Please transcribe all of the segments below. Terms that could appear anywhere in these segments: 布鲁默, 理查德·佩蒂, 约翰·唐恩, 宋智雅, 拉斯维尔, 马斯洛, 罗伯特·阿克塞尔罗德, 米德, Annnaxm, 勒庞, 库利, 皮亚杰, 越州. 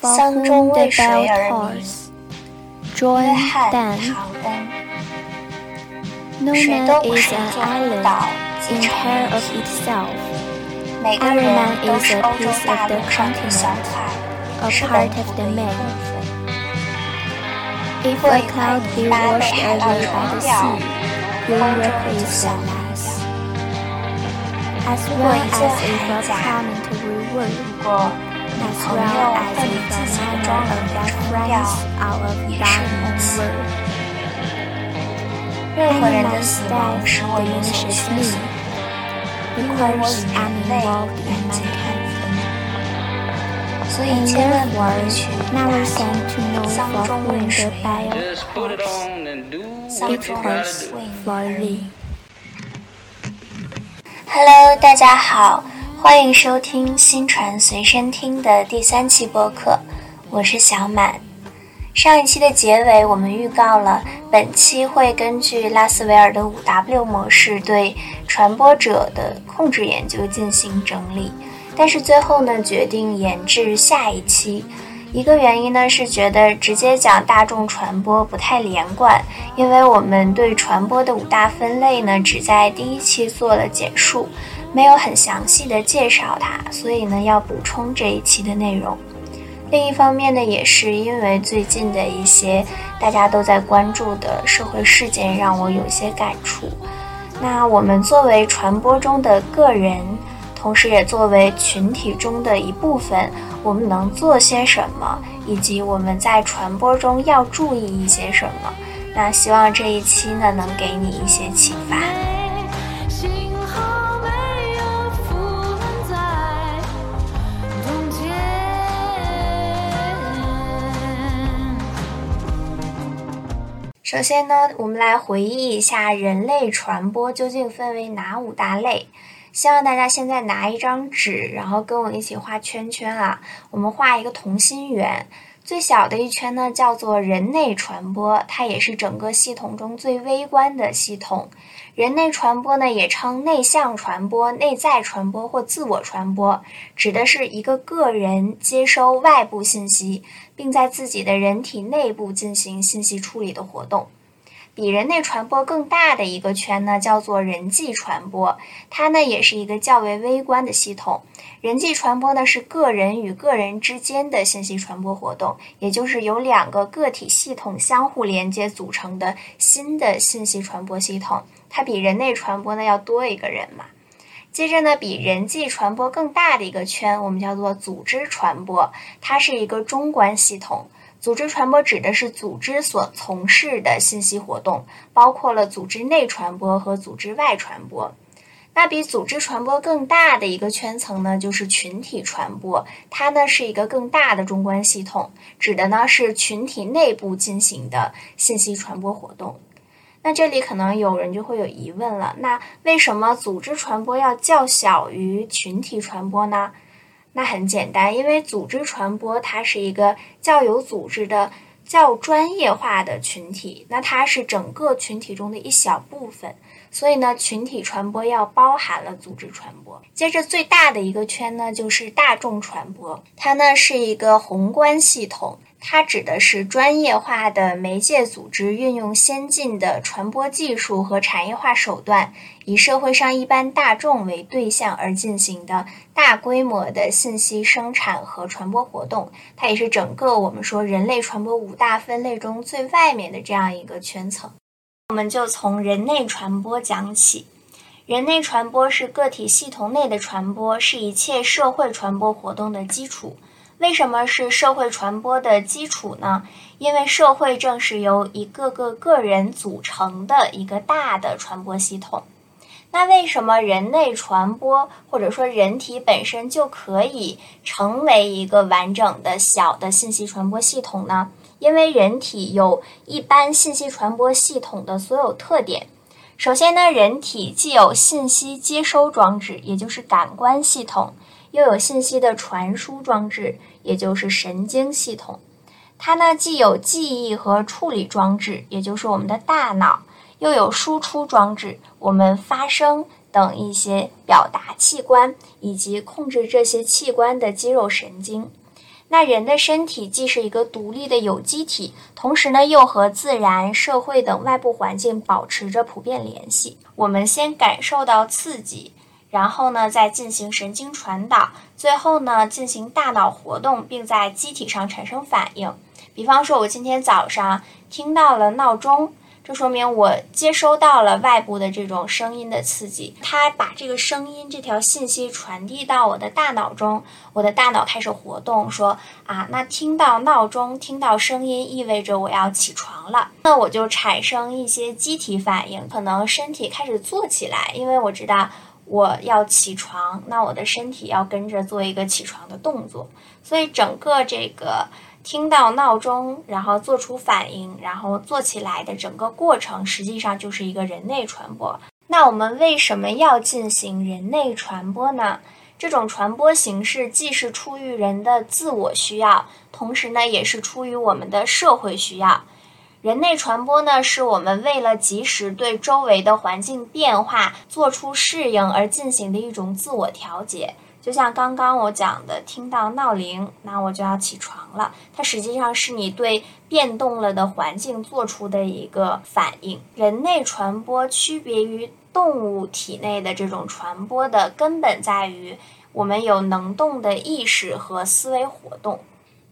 桑中为谁而鸣？约翰·唐恩。谁都不是一座孤岛及成一体，每个人都是欧洲大陆上的小块，是本土的一部分。一个云被拉被海浪冲掉，欧洲就像海洋。过一座海峡，如果你朋友被你自己的庄园冲掉，也是如此。任何人的死亡使我有所觉醒，因为我以人类来解放，所以千万不要去打听丧钟为谁而鸣，丧钟为你而鸣。Hello， 大家好，欢迎收听新传随身听的第3期播客，我是小满。上一期的结尾我们预告了本期会根据拉斯维尔的 5W 模式对传播者的控制研究进行整理，但是最后呢决定延至下一期。一个原因呢是觉得直接讲大众传播不太连贯，因为我们对传播的5大分类呢只在第1期做了简述，没有很详细的介绍它，所以呢要补充这一期的内容。另一方面呢也是因为最近的一些大家都在关注的社会事件让我有些感触。那我们作为传播中的个人，同时也作为群体中的一部分，我们能做些什么，以及我们在传播中要注意一些什么。那希望这一期呢能给你一些启发。首先呢，我们来回忆一下人类传播究竟分为哪5大类。希望大家现在拿一张纸，然后跟我一起画圈圈啊。我们画一个同心圆，最小的一圈呢叫做人类传播，它也是整个系统中最微观的系统。人类传播呢也称内向传播、内在传播或自我传播，指的是一个个人接收外部信息并在自己的人体内部进行信息处理的活动。比人类传播更大的一个圈呢叫做人际传播，它呢也是一个较为微观的系统。人际传播呢是个人与个人之间的信息传播活动，也就是由2个个体系统相互连接组成的新的信息传播系统，它比人类传播呢要多一个人嘛。接着呢，比人际传播更大的一个圈，我们叫做组织传播，它是一个中观系统。组织传播指的是组织所从事的信息活动，包括了组织内传播和组织外传播。那比组织传播更大的一个圈层呢，就是群体传播，它呢是一个更大的中观系统，指的呢是群体内部进行的信息传播活动。那这里可能有人就会有疑问了，那为什么组织传播要较小于群体传播呢？那很简单，因为组织传播它是一个较有组织的、较专业化的群体，那它是整个群体中的一小部分，所以呢，群体传播要包含了组织传播。接着最大的一个圈呢，就是大众传播，它呢是一个宏观系统。它指的是专业化的媒介组织运用先进的传播技术和产业化手段，以社会上一般大众为对象而进行的大规模的信息生产和传播活动。它也是整个我们说人类传播5大分类中最外面的这样一个圈层。我们就从人类传播讲起。人类传播是个体系统内的传播，是一切社会传播活动的基础。为什么是社会传播的基础呢？因为社会正是由一个个个人组成的一个大的传播系统。那为什么人类传播或者说人体本身就可以成为一个完整的小的信息传播系统呢？因为人体有一般信息传播系统的所有特点。首先呢，人体既有信息接收装置，也就是感官系统，又有信息的传输装置，也就是神经系统。它呢既有记忆和处理装置，也就是我们的大脑，又有输出装置，我们发声等一些表达器官，以及控制这些器官的肌肉神经。那人的身体既是一个独立的有机体，同时呢又和自然、社会等外部环境保持着普遍联系。我们先感受到刺激，然后呢再进行神经传导，最后呢进行大脑活动，并在机体上产生反应。比方说我今天早上听到了闹钟，这说明我接收到了外部的这种声音的刺激，它把这个声音这条信息传递到我的大脑中，我的大脑开始活动，说那听到闹钟听到声音意味着我要起床了，那我就产生一些机体反应，可能身体开始坐起来，因为我知道我要起床，那我的身体要跟着做一个起床的动作。所以整个这个听到闹钟，然后做出反应，然后做起来的整个过程，实际上就是一个人类传播。那我们为什么要进行人类传播呢？这种传播形式既是出于人的自我需要，同时呢，也是出于我们的社会需要。人类传播呢，是我们为了及时对周围的环境变化做出适应而进行的一种自我调节。就像刚刚我讲的，听到闹铃，那我就要起床了，它实际上是你对变动了的环境做出的一个反应。人类传播区别于动物体内的这种传播的根本在于我们有能动的意识和思维活动。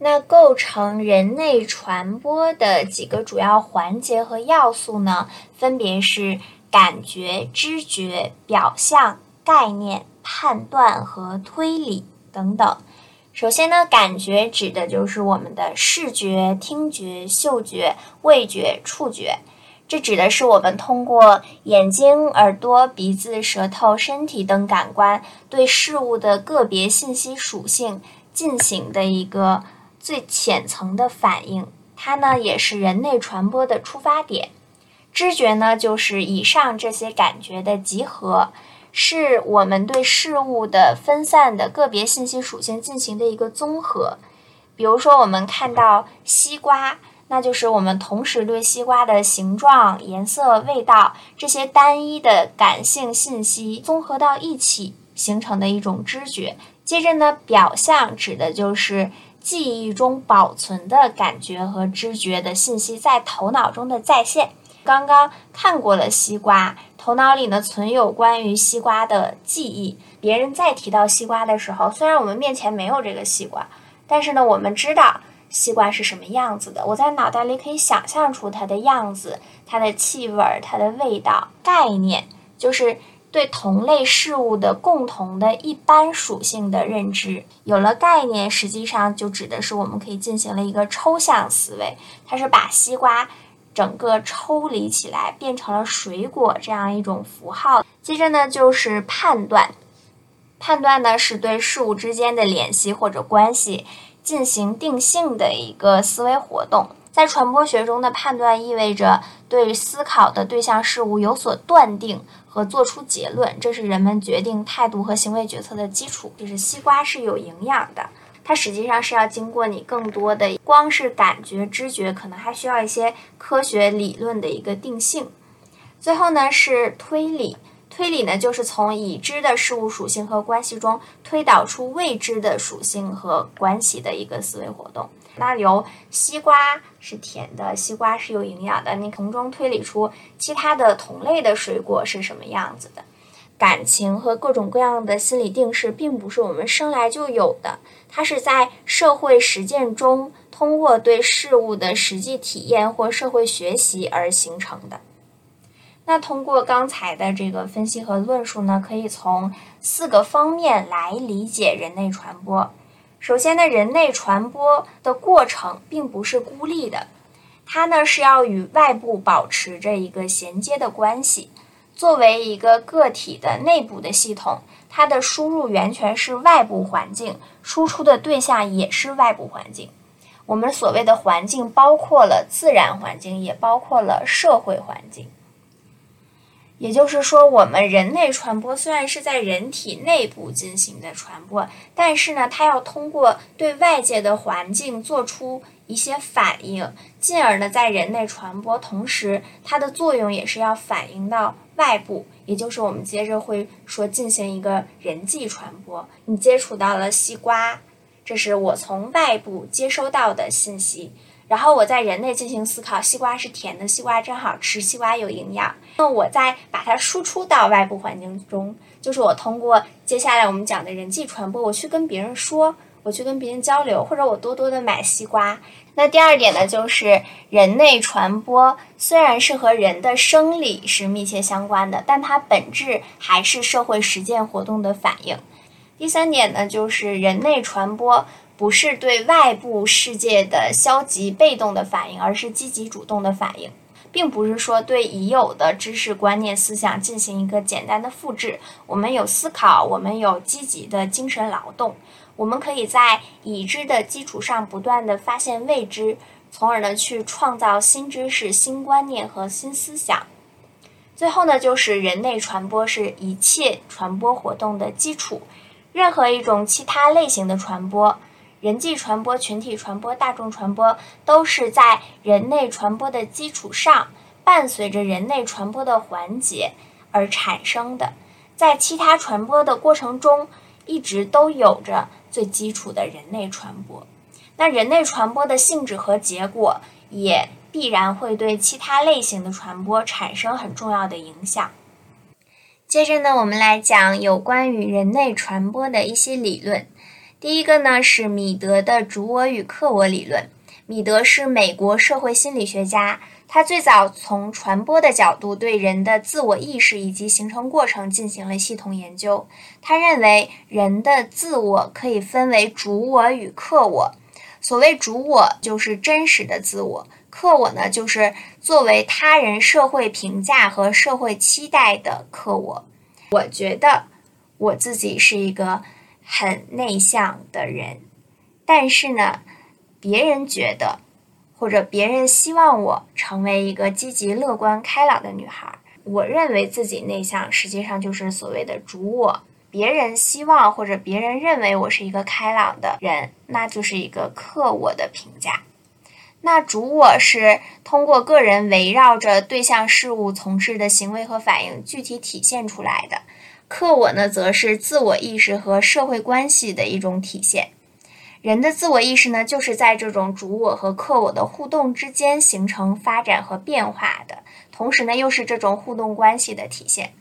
那构成人类传播的几个主要环节和要素呢，分别是感觉、知觉、表象、概念、判断和推理等等。首先呢，感觉指的就是我们的视觉、听觉、嗅觉、味觉、触觉，这指的是我们通过眼睛、耳朵、鼻子、舌头、身体等感官对事物的个别信息属性进行的一个最浅层的反应，它呢也是人类传播的出发点。知觉呢就是以上这些感觉的集合，是我们对事物的分散的个别信息属性进行的一个综合。比如说我们看到西瓜，那就是我们同时对西瓜的形状、颜色、味道这些单一的感性信息综合到一起形成的一种知觉。接着呢，表象指的就是记忆中保存的感觉和知觉的信息在头脑中的再现。刚刚看过了西瓜，头脑里呢存有关于西瓜的记忆，别人再提到西瓜的时候，虽然我们面前没有这个西瓜，但是呢我们知道西瓜是什么样子的，我在脑袋里可以想象出它的样子、它的气味、它的味道。概念就是对同类事物的共同的一般属性的认知，有了概念，实际上就指的是我们可以进行了一个抽象思维，它是把西瓜整个抽离起来变成了水果这样一种符号。接着呢就是判断，判断呢是对事物之间的联系或者关系进行定性的一个思维活动。在传播学中的判断意味着对思考的对象事物有所断定和做出结论，这是人们决定态度和行为决策的基础。就是西瓜是有营养的，它实际上是要经过你更多的，光是感觉、知觉，可能还需要一些科学理论的一个定性。最后呢是推理，推理呢就是从已知的事物属性和关系中推导出未知的属性和关系的一个思维活动。那由西瓜是甜的，西瓜是有营养的，你从中推理出其他的同类的水果是什么样子的。感情和各种各样的心理定式并不是我们生来就有的，它是在社会实践中通过对事物的实际体验或社会学习而形成的。那通过刚才的这个分析和论述呢，可以从4个方面来理解人类传播。首先呢，人类传播的过程并不是孤立的，它呢是要与外部保持着一个衔接的关系。作为一个个体的内部的系统，它的输入源泉是外部环境，输出的对象也是外部环境。我们所谓的环境包括了自然环境，也包括了社会环境。也就是说，我们人类传播虽然是在人体内部进行的传播，但是呢，它要通过对外界的环境做出一些反应，进而呢，在人类传播同时，它的作用也是要反映到外部，也就是我们接着会说进行一个人际传播。你接触到了西瓜，这是我从外部接收到的信息。然后我在人类进行思考，西瓜是甜的，西瓜真好吃，西瓜有营养。那我再把它输出到外部环境中，就是我通过接下来我们讲的人际传播，我去跟别人说，我去跟别人交流，或者我多多的买西瓜。那第二点呢，就是人类传播虽然是和人的生理是密切相关的，但它本质还是社会实践活动的反应。第三点呢，就是人类传播不是对外部世界的消极被动的反应，而是积极主动的反应，并不是说对已有的知识观念思想进行一个简单的复制。我们有思考，我们有积极的精神劳动，我们可以在已知的基础上不断的发现未知，从而呢去创造新知识、新观念和新思想。最后呢，就是人类传播是一切传播活动的基础，任何一种其他类型的传播，人际传播、群体传播、大众传播，都是在人类传播的基础上，伴随着人类传播的环节而产生的，在其他传播的过程中一直都有着最基础的人类传播。那人类传播的性质和结果也必然会对其他类型的传播产生很重要的影响。接着呢，我们来讲有关于人类传播的一些理论。第一个呢，是米德的主我与客我理论。米德是美国社会心理学家，他最早从传播的角度对人的自我意识以及形成过程进行了系统研究。他认为人的自我可以分为主我与客我。所谓主我就是真实的自我，客我呢就是作为他人社会评价和社会期待的客我。我觉得我自己是一个很内向的人，但是呢别人觉得或者别人希望我成为一个积极乐观开朗的女孩。我认为自己内向，实际上就是所谓的主我。别人希望或者别人认为我是一个开朗的人，那就是一个客我的评价。那主我是通过个人围绕着对象事物从事的行为和反应具体体现出来的。客我呢，则是自我意识和社会关系的一种体现。人的自我意识呢，就是在这种主我和客我的互动之间形成、发展和变化的，同时呢，又是这种互动关系的体现。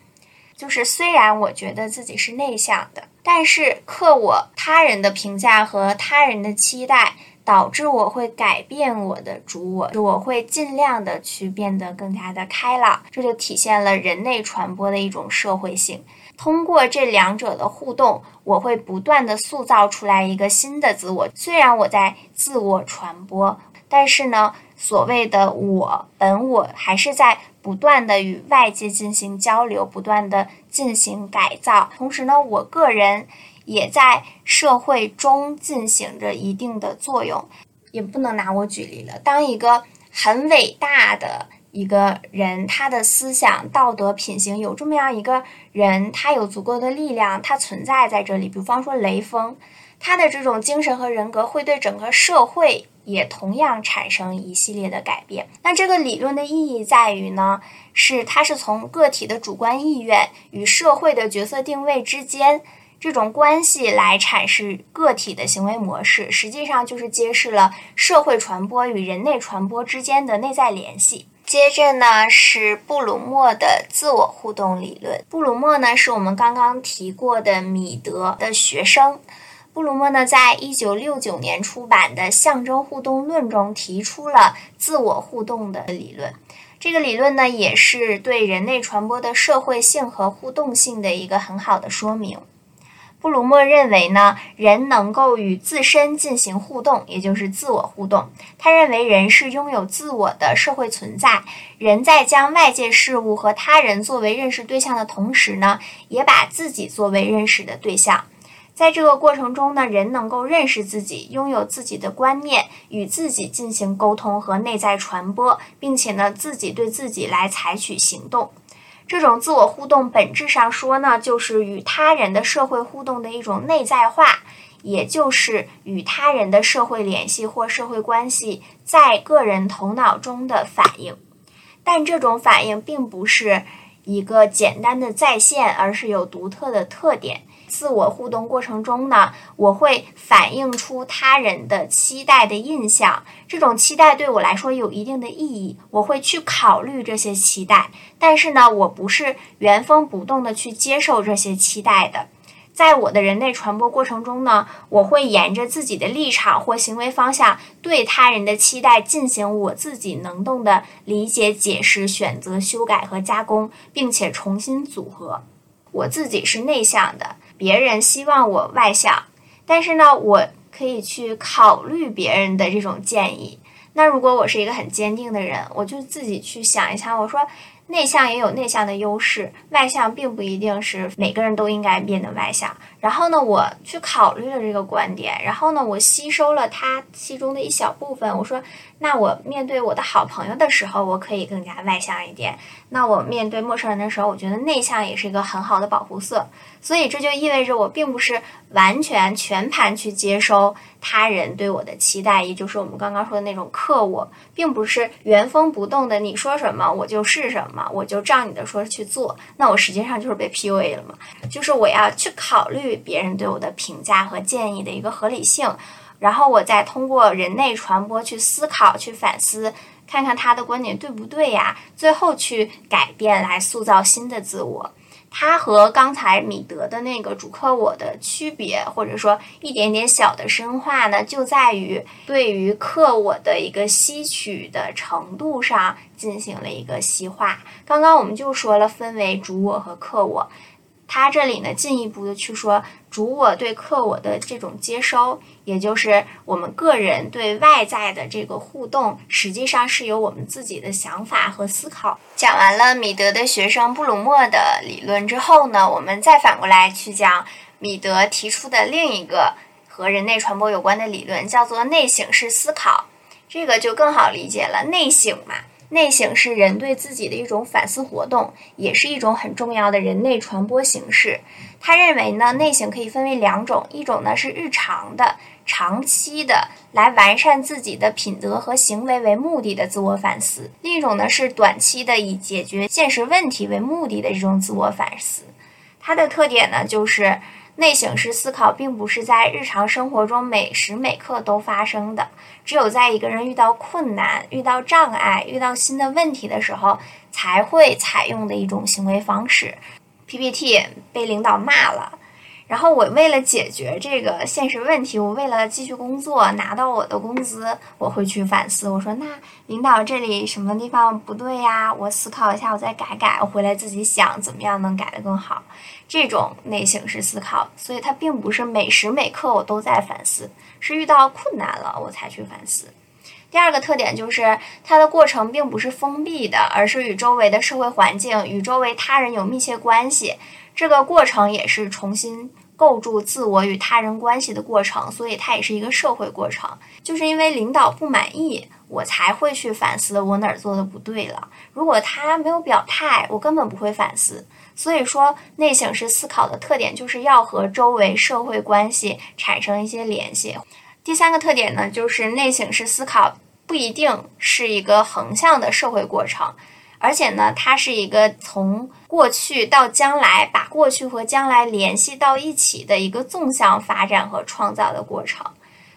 就是虽然我觉得自己是内向的，但是客我、他人的评价和他人的期待，导致我会改变我的主我，我会尽量的去变得更加的开朗。这就体现了人类传播的一种社会性。通过这两者的互动，我会不断的塑造出来一个新的自我。虽然我在自我传播，但是呢，所谓的我、本我还是在不断的与外界进行交流，不断的进行改造。同时呢，我个人也在社会中进行着一定的作用。也不能拿我举例了，当一个很伟大的一个人，他的思想、道德、品行，有这么样一个人，他有足够的力量，他存在在这里。比方说雷锋，他的这种精神和人格会对整个社会也同样产生一系列的改变。那这个理论的意义在于呢，是它是从个体的主观意愿与社会的角色定位之间这种关系来阐释个体的行为模式，实际上就是揭示了社会传播与人类传播之间的内在联系。接着呢，是布鲁默的自我互动理论。布鲁默呢，是我们刚刚提过的米德的学生。布鲁默呢，在1969年出版的《象征互动论》中提出了自我互动的理论。这个理论呢，也是对人类传播的社会性和互动性的一个很好的说明。布鲁默认为呢，人能够与自身进行互动，也就是自我互动。他认为人是拥有自我的社会存在，人在将外界事物和他人作为认识对象的同时呢，也把自己作为认识的对象。在这个过程中呢，人能够认识自己，拥有自己的观念，与自己进行沟通和内在传播，并且呢，自己对自己来采取行动。这种自我互动本质上说呢，就是与他人的社会互动的一种内在化，也就是与他人的社会联系或社会关系在个人头脑中的反应。但这种反应并不是一个简单的再现，而是有独特的特点，自我互动过程中呢，我会反映出他人的期待的印象，这种期待对我来说有一定的意义，我会去考虑这些期待，但是呢，我不是原封不动的去接受这些期待的。在我的人类传播过程中呢，我会沿着自己的立场或行为方向对他人的期待进行我自己能动的理解、解释、选择、修改和加工，并且重新组合。我自己是内向的，别人希望我外向，但是呢，我可以去考虑别人的这种建议。那如果我是一个很坚定的人，我就自己去想一想，我说内向也有内向的优势，外向并不一定是每个人都应该变得外向。然后呢，我去考虑了这个观点，然后呢，我吸收了它其中的一小部分。我说，那我面对我的好朋友的时候，我可以更加外向一点。那我面对陌生人的时候，我觉得内向也是一个很好的保护色。所以这就意味着我并不是完全全盘去接收他人对我的期待，也就是我们刚刚说的那种克我，并不是原封不动的你说什么我就是什么，我就照你的说去做，那我实际上就是被 PUA 了嘛。就是我要去考虑别人对我的评价和建议的一个合理性，然后我再通过人类传播去思考、去反思，看看他的观点对不对呀，最后去改变来塑造新的自我。它和刚才米德的那个主客我的区别，或者说一点点小的深化呢，就在于对于客我的一个吸取的程度上进行了一个细化。刚刚我们就说了分为主我和客我，它这里呢进一步的去说主我对客我的这种接收，也就是我们个人对外在的这个互动，实际上是由我们自己的想法和思考。讲完了米德的学生布鲁默的理论之后呢，我们再反过来去讲米德提出的另一个和人类传播有关的理论，叫做内省式思考。这个就更好理解了，内省嘛，内省是人对自己的一种反思活动，也是一种很重要的人类传播形式。他认为呢，内省可以分为两种，一种呢是日常的、长期的，来完善自己的品德和行为为目的的自我反思；另一种呢是短期的，以解决现实问题为目的的这种自我反思。它的特点呢就是，内省式思考并不是在日常生活中每时每刻都发生的，只有在一个人遇到困难、遇到障碍、遇到新的问题的时候才会采用的一种行为方式。 PPT 被领导骂了，然后我为了解决这个现实问题，我为了继续工作拿到我的工资，我会去反思，我说那领导这里什么地方不对呀，我思考一下，我再改，我回来自己想怎么样能改得更好。这种内省式思考，所以它并不是每时每刻我都在反思，是遇到困难了我才去反思。第二个特点就是它的过程并不是封闭的，而是与周围的社会环境、与周围他人有密切关系，这个过程也是重新构筑自我与他人关系的过程，所以它也是一个社会过程。就是因为领导不满意，我才会去反思我哪儿做的不对了，如果他没有表态，我根本不会反思。所以说内省式思考的特点就是要和周围社会关系产生一些联系。第三个特点呢，就是内省式思考不一定是一个横向的社会过程，而且呢，它是一个从过去到将来，把过去和将来联系到一起的一个纵向发展和创造的过程。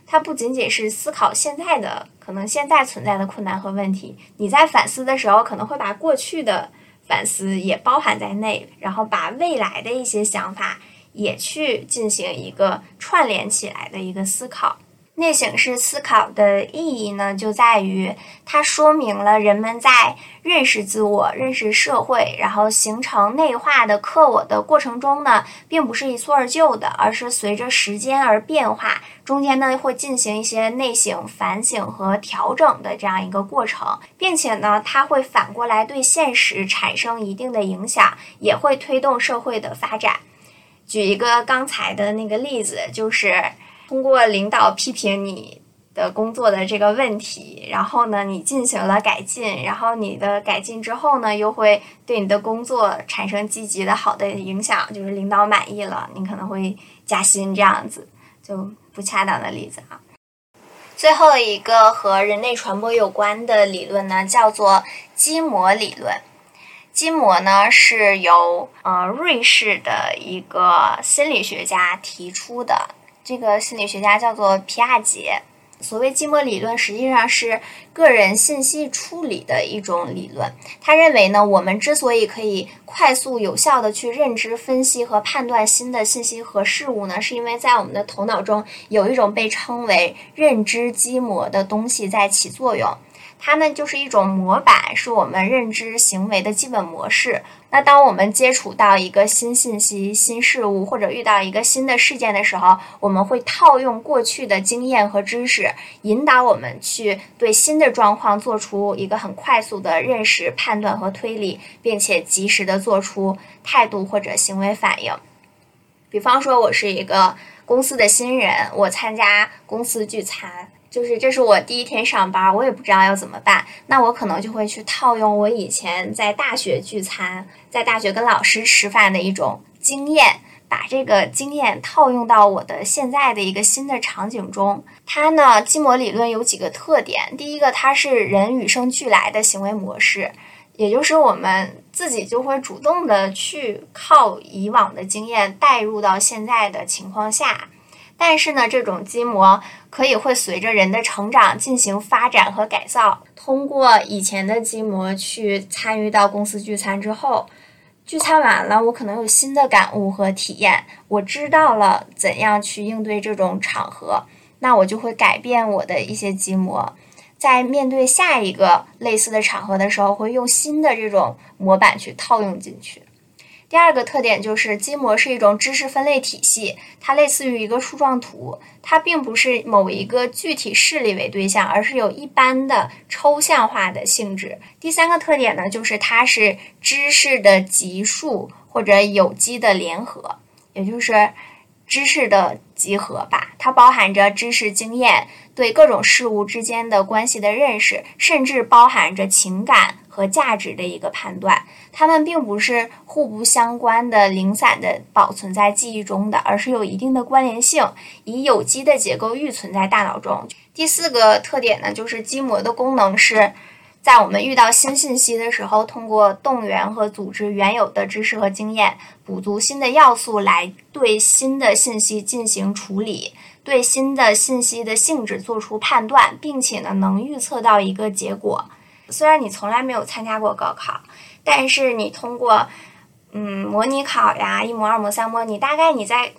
它不仅仅是思考现在的，可能现在存在的困难和问题，你在反思的时候可能会把过去的反思也包含在内，然后把未来的一些想法也去进行一个串联起来的一个思考。内省式思考的意义呢，就在于它说明了人们在认识自我、认识社会，然后形成内化的客我的过程中呢，并不是一蹴而就的，而是随着时间而变化，中间呢会进行一些内省、反省和调整的这样一个过程，并且呢，它会反过来对现实产生一定的影响，也会推动社会的发展。举一个刚才的那个例子，就是通过领导批评你的工作的这个问题，然后呢你进行了改进，然后你的改进之后呢又会对你的工作产生积极的好的影响，就是领导满意了，你可能会加薪，这样子就不恰当的例子啊。最后一个和人类传播有关的理论呢，叫做基摩理论。筋膜呢是由瑞士的一个心理学家提出的，这个心理学家叫做皮亚杰。所谓筋膜理论实际上是个人信息处理的一种理论，他认为呢，我们之所以可以快速有效的去认知分析和判断新的信息和事物呢，是因为在我们的头脑中有一种被称为认知筋膜的东西在起作用，它呢就是一种模板，是我们认知行为的基本模式。那当我们接触到一个新信息、新事物，或者遇到一个新的事件的时候，我们会套用过去的经验和知识，引导我们去对新的状况做出一个很快速的认识、判断和推理，并且及时的做出态度或者行为反应。比方说，我是一个公司的新人，我参加公司聚餐，就是这是我第一天上班，我也不知道要怎么办，那我可能就会去套用我以前在大学聚餐，在大学跟老师吃饭的一种经验，把这个经验套用到我的现在的一个新的场景中。它呢，筋膜理论有几个特点。第一个，它是人与生俱来的行为模式，也就是我们自己就会主动的去靠以往的经验带入到现在的情况下。但是呢，这种筋膜可以会随着人的成长进行发展和改造。通过以前的筋膜去参与到公司聚餐之后，聚餐完了，我可能有新的感悟和体验，我知道了怎样去应对这种场合，那我就会改变我的一些筋膜，在面对下一个类似的场合的时候，会用新的这种模板去套用进去。第二个特点就是筋膜是一种知识分类体系，它类似于一个树状图，它并不是某一个具体事例为对象，而是有一般的抽象化的性质。第三个特点呢，就是它是知识的集束或者有机的联合，也就是知识的集合吧，它包含着知识经验，对各种事物之间的关系的认识，甚至包含着情感和价值的一个判断。它们并不是互不相关的零散的保存在记忆中的，而是有一定的关联性，以有机的结构预存在大脑中。第四个特点呢，就是筋膜的功能是在我们遇到新信息的时候，通过动员和组织原有的知识和经验，补足新的要素来对新的信息进行处理，对新的信息的性质做出判断，并且呢能预测到一个结果。虽然你从来没有参加过高考，但是你通过模拟考呀，一模二模三模，你大概你在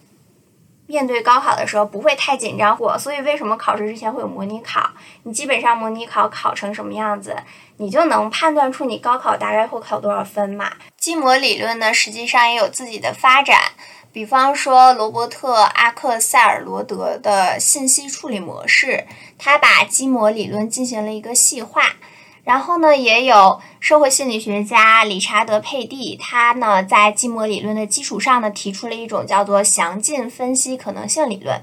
面对高考的时候不会太紧张过，所以为什么考试之前会有模拟考，你基本上模拟考考成什么样子，你就能判断出你高考大概会考多少分嘛。筋膜理论呢实际上也有自己的发展，比方说罗伯特·阿克塞尔罗德的信息处理模式，他把筋膜理论进行了一个细化。然后呢，也有社会心理学家理查德·佩蒂，他呢在筋膜理论的基础上呢，提出了一种叫做详尽分析可能性理论。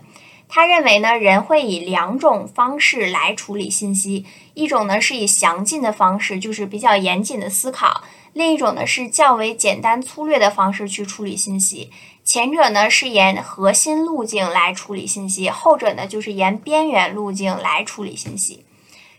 他认为呢，人会以两种方式来处理信息，一种呢是以详尽的方式，就是比较严谨的思考；另一种呢是较为简单粗略的方式去处理信息。前者呢是沿核心路径来处理信息，后者呢就是沿边缘路径来处理信息。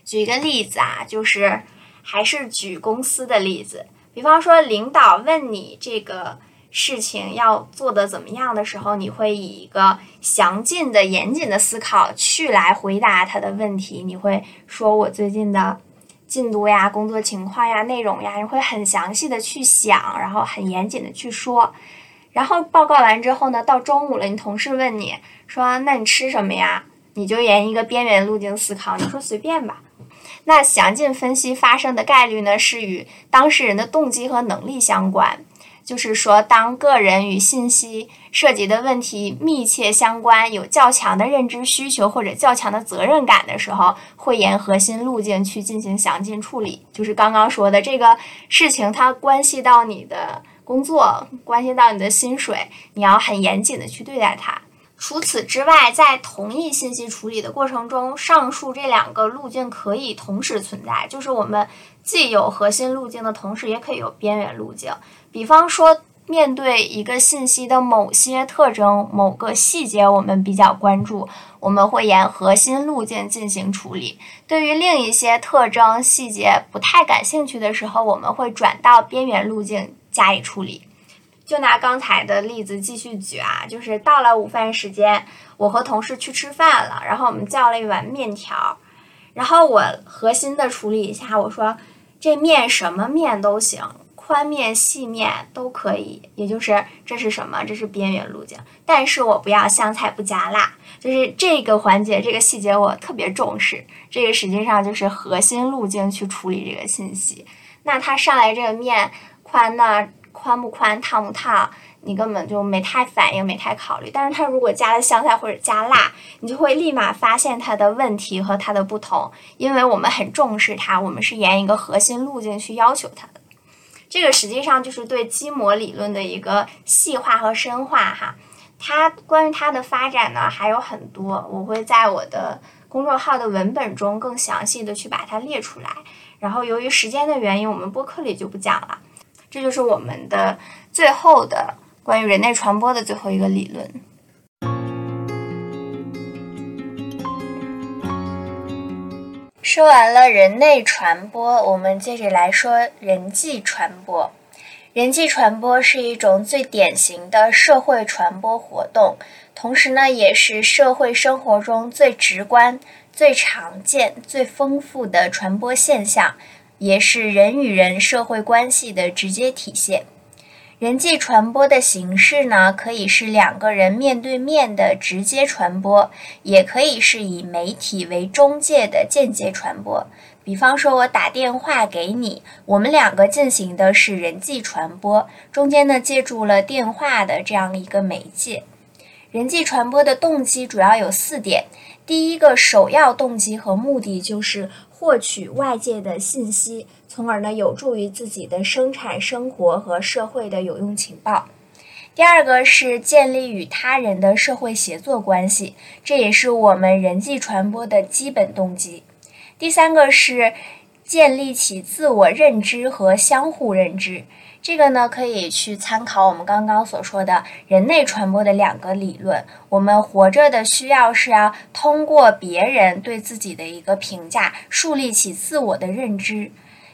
举一个例子啊，就是还是举公司的例子，比方说领导问你这个事情要做的怎么样的时候，你会以一个详尽的严谨的思考去来回答他的问题，你会说我最近的进度呀、工作情况呀、内容呀，你会很详细的去想，然后很严谨的去说。然后报告完之后呢，到中午了，你同事问你说那你吃什么呀，你就沿一个边缘路径思考，你说随便吧。那详尽分析发生的概率呢，是与当事人的动机和能力相关。就是说，当个人与信息涉及的问题密切相关，有较强的认知需求或者较强的责任感的时候，会沿核心路径去进行详尽处理。就是刚刚说的这个事情，它关系到你的工作，关系到你的薪水，你要很严谨的去对待它。除此之外，在同一信息处理的过程中，上述这两个路径可以同时存在，就是我们既有核心路径的同时，也可以有边缘路径。比方说面对一个信息的某些特征、某个细节，我们比较关注，我们会沿核心路径进行处理。对于另一些特征、细节不太感兴趣的时候，我们会转到边缘路径加以处理。就拿刚才的例子继续举啊，就是到了午饭时间，我和同事去吃饭了，然后我们叫了一碗面条，然后我核心的处理一下，我说这面什么面都行，宽面细面都可以，也就是这是什么，这是边缘路径，但是我不要香菜不加辣，就是这个环节这个细节我特别重视，这个实际上就是核心路径去处理这个信息。那它上来这个面宽呢宽不宽烫不烫你根本就没太反应没太考虑，但是它如果加了香菜或者加辣，你就会立马发现它的问题和它的不同，因为我们很重视它，我们是沿一个核心路径去要求它的。这个实际上就是对基模理论的一个细化和深化哈。它关于它的发展呢还有很多，我会在我的公众号的文本中更详细的去把它列出来，然后由于时间的原因我们播客里就不讲了。这就是我们的最后的关于人类传播的最后一个理论。说完了人类传播，我们接着来说人际传播。人际传播是一种最典型的社会传播活动，同时呢，也是社会生活中最直观、最常见、最丰富的传播现象，也是人与人社会关系的直接体现。人际传播的形式呢，可以是两个人面对面的直接传播，也可以是以媒体为中介的间接传播。比方说我打电话给你，我们两个进行的是人际传播，中间呢借助了电话的这样一个媒介。人际传播的动机主要有4点，第一个首要动机和目的就是获取外界的信息，从而呢有助于自己的生产生活和社会的有用情报。第二个是建立与他人的社会协作关系，这也是我们人际传播的基本动机。第三个是建立起自我认知和相互认知，这个呢可以去参考我们刚刚所说的人类传播的2个理论。我们活着的需要是要通过别人对自己的一个评价，树立起自我的认知。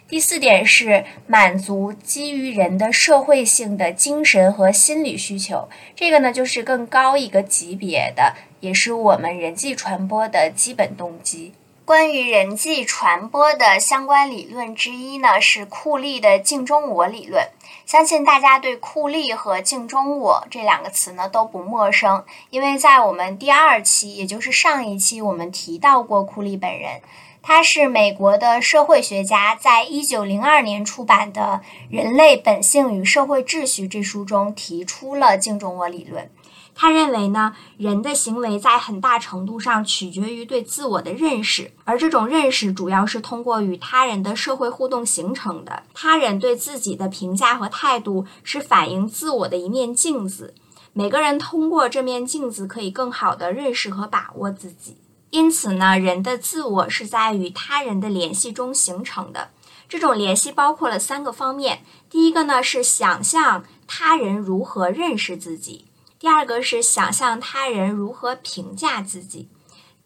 第4点是满足基于人的社会性的精神和心理需求，这个呢就是更高一个级别的，也是我们人际传播的基本动机。关于人际传播的相关理论之一呢，是库利的镜中我理论。相信大家对库利和镜中我这2个词呢都不陌生，因为在我们第2期，也就是上一期，我们提到过库利本人。他是美国的社会学家，在1902年出版的《人类本性与社会秩序》这书中提出了镜中我理论。他认为呢，人的行为在很大程度上取决于对自我的认识，而这种认识主要是通过与他人的社会互动形成的。他人对自己的评价和态度是反映自我的一面镜子，每个人通过这面镜子可以更好地认识和把握自己。因此呢，人的自我是在与他人的联系中形成的。这种联系包括了3个方面，第一个呢是想象他人如何认识自己，第2个是想象他人如何评价自己，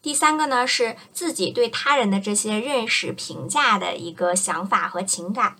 第3个呢是自己对他人的这些认识评价的一个想法和情感。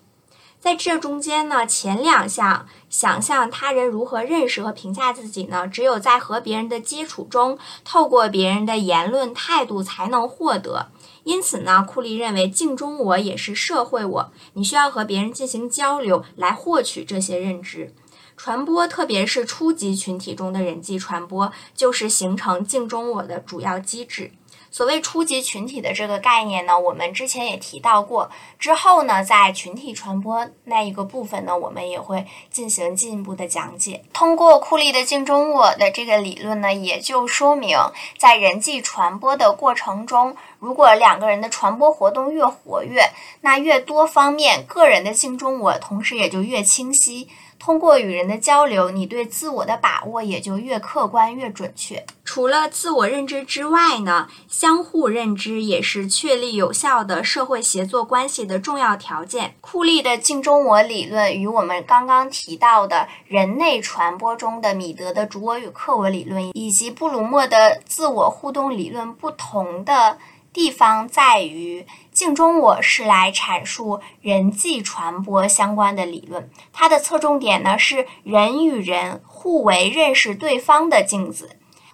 在这中间呢，前2项想象他人如何认识和评价自己呢，只有在和别人的接触中，透过别人的言论态度才能获得。因此呢，库利认为镜中我也是社会我，你需要和别人进行交流来获取这些认知。传播，特别是初级群体中的人际传播，就是形成镜中我的主要机制。所谓初级群体的这个概念呢，我们之前也提到过，之后呢，在群体传播那一个部分呢，我们也会进行进一步的讲解。通过库利的镜中我的这个理论呢，也就说明在人际传播的过程中，如果2个人的传播活动越活跃，那越多方面个人的镜中我同时也就越清晰，通过与人的交流，你对自我的把握也就越客观越准确。除了自我认知之外呢，相互认知也是确立有效的社会协作关系的重要条件。库利的镜中我理论与我们刚刚提到的人类传播中的米德的主我与客我理论，以及布鲁默的自我互动理论不同的地方在于，镜中我是来阐述人际传播相关的理论，它的侧重点呢是人与人互为认识对方的镜子。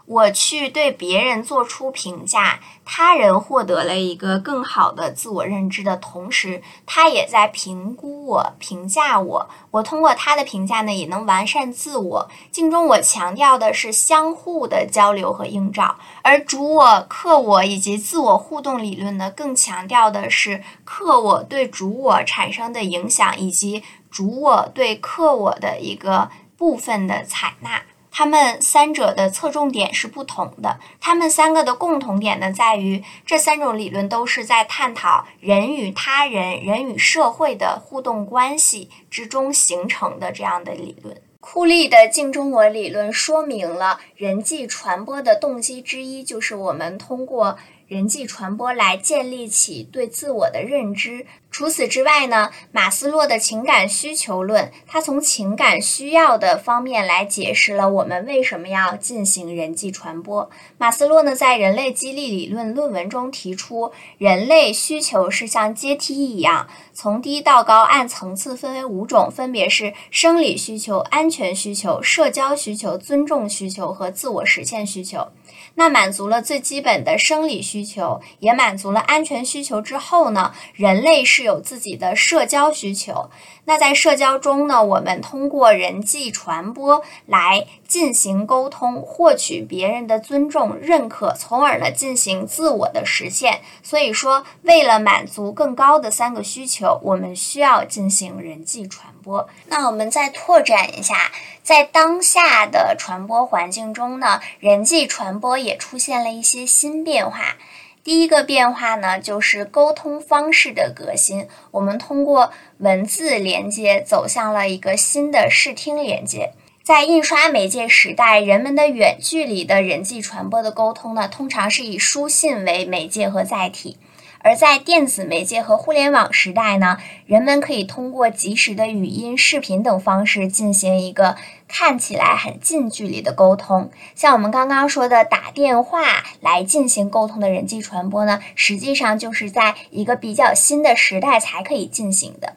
我去对别人做出评价，他人获得了一个更好的自我认知的同时，他也在评估我、评价我，我通过他的评价呢也能完善自我。镜中我强调的是相互的交流和映照，而主我、客我以及自我互动理论呢更强调的是客我对主我产生的影响，以及主我对客我的一个部分的采纳。他们三者的侧重点是不同的，他们三个的共同点呢在于这三种理论都是在探讨人与他人、人与社会的互动关系之中形成的这样的理论。库利的镜中我理论说明了人际传播的动机之一就是我们通过人际传播来建立起对自我的认知。除此之外呢，马斯洛的情感需求论，他从情感需要的方面来解释了我们为什么要进行人际传播。马斯洛呢，在人类激励理论论文中提出，人类需求是像阶梯一样，从低到高按层次分为5种，分别是生理需求、安全需求、社交需求、尊重需求和自我实现需求。那满足了最基本的生理需求，也满足了安全需求之后呢，人类是有自己的社交需求。那在社交中呢，我们通过人际传播来进行沟通，获取别人的尊重、认可，从而呢进行自我的实现。所以说，为了满足更高的3个需求，我们需要进行人际传播。那我们再拓展一下，在当下的传播环境中呢，人际传播也出现了一些新变化。第一个变化呢，就是沟通方式的革新。我们通过文字连接走向了一个新的视听连接。在印刷媒介时代，人们的远距离的人际传播的沟通呢，通常是以书信为媒介和载体。而在电子媒介和互联网时代呢，人们可以通过及时的语音、视频等方式进行一个看起来很近距离的沟通。像我们刚刚说的打电话来进行沟通的人际传播呢，实际上就是在一个比较新的时代才可以进行的。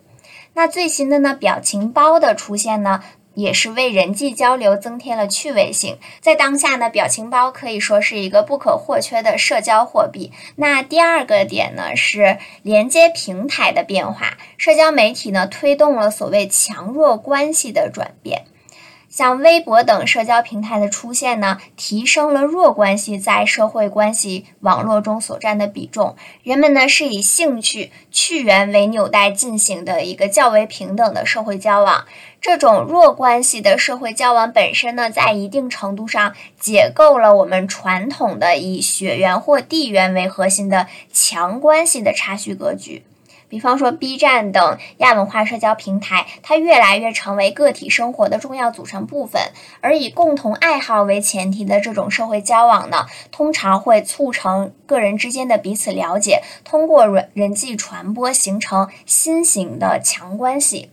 那最新的呢，表情包的出现呢，也是为人际交流增添了趣味性。在当下呢，表情包可以说是一个不可或缺的社交货币。那第二个点呢，是连接平台的变化。社交媒体呢，推动了所谓强弱关系的转变。像微博等社交平台的出现呢，提升了弱关系在社会关系网络中所占的比重。人们呢，是以兴趣、趣缘为纽带进行的一个较为平等的社会交往。这种弱关系的社会交往本身呢，在一定程度上解构了我们传统的以血缘或地缘为核心的强关系的差序格局。比方说 B 站等亚文化社交平台，它越来越成为个体生活的重要组成部分，而以共同爱好为前提的这种社会交往呢，通常会促成个人之间的彼此了解，通过人际传播形成新型的强关系。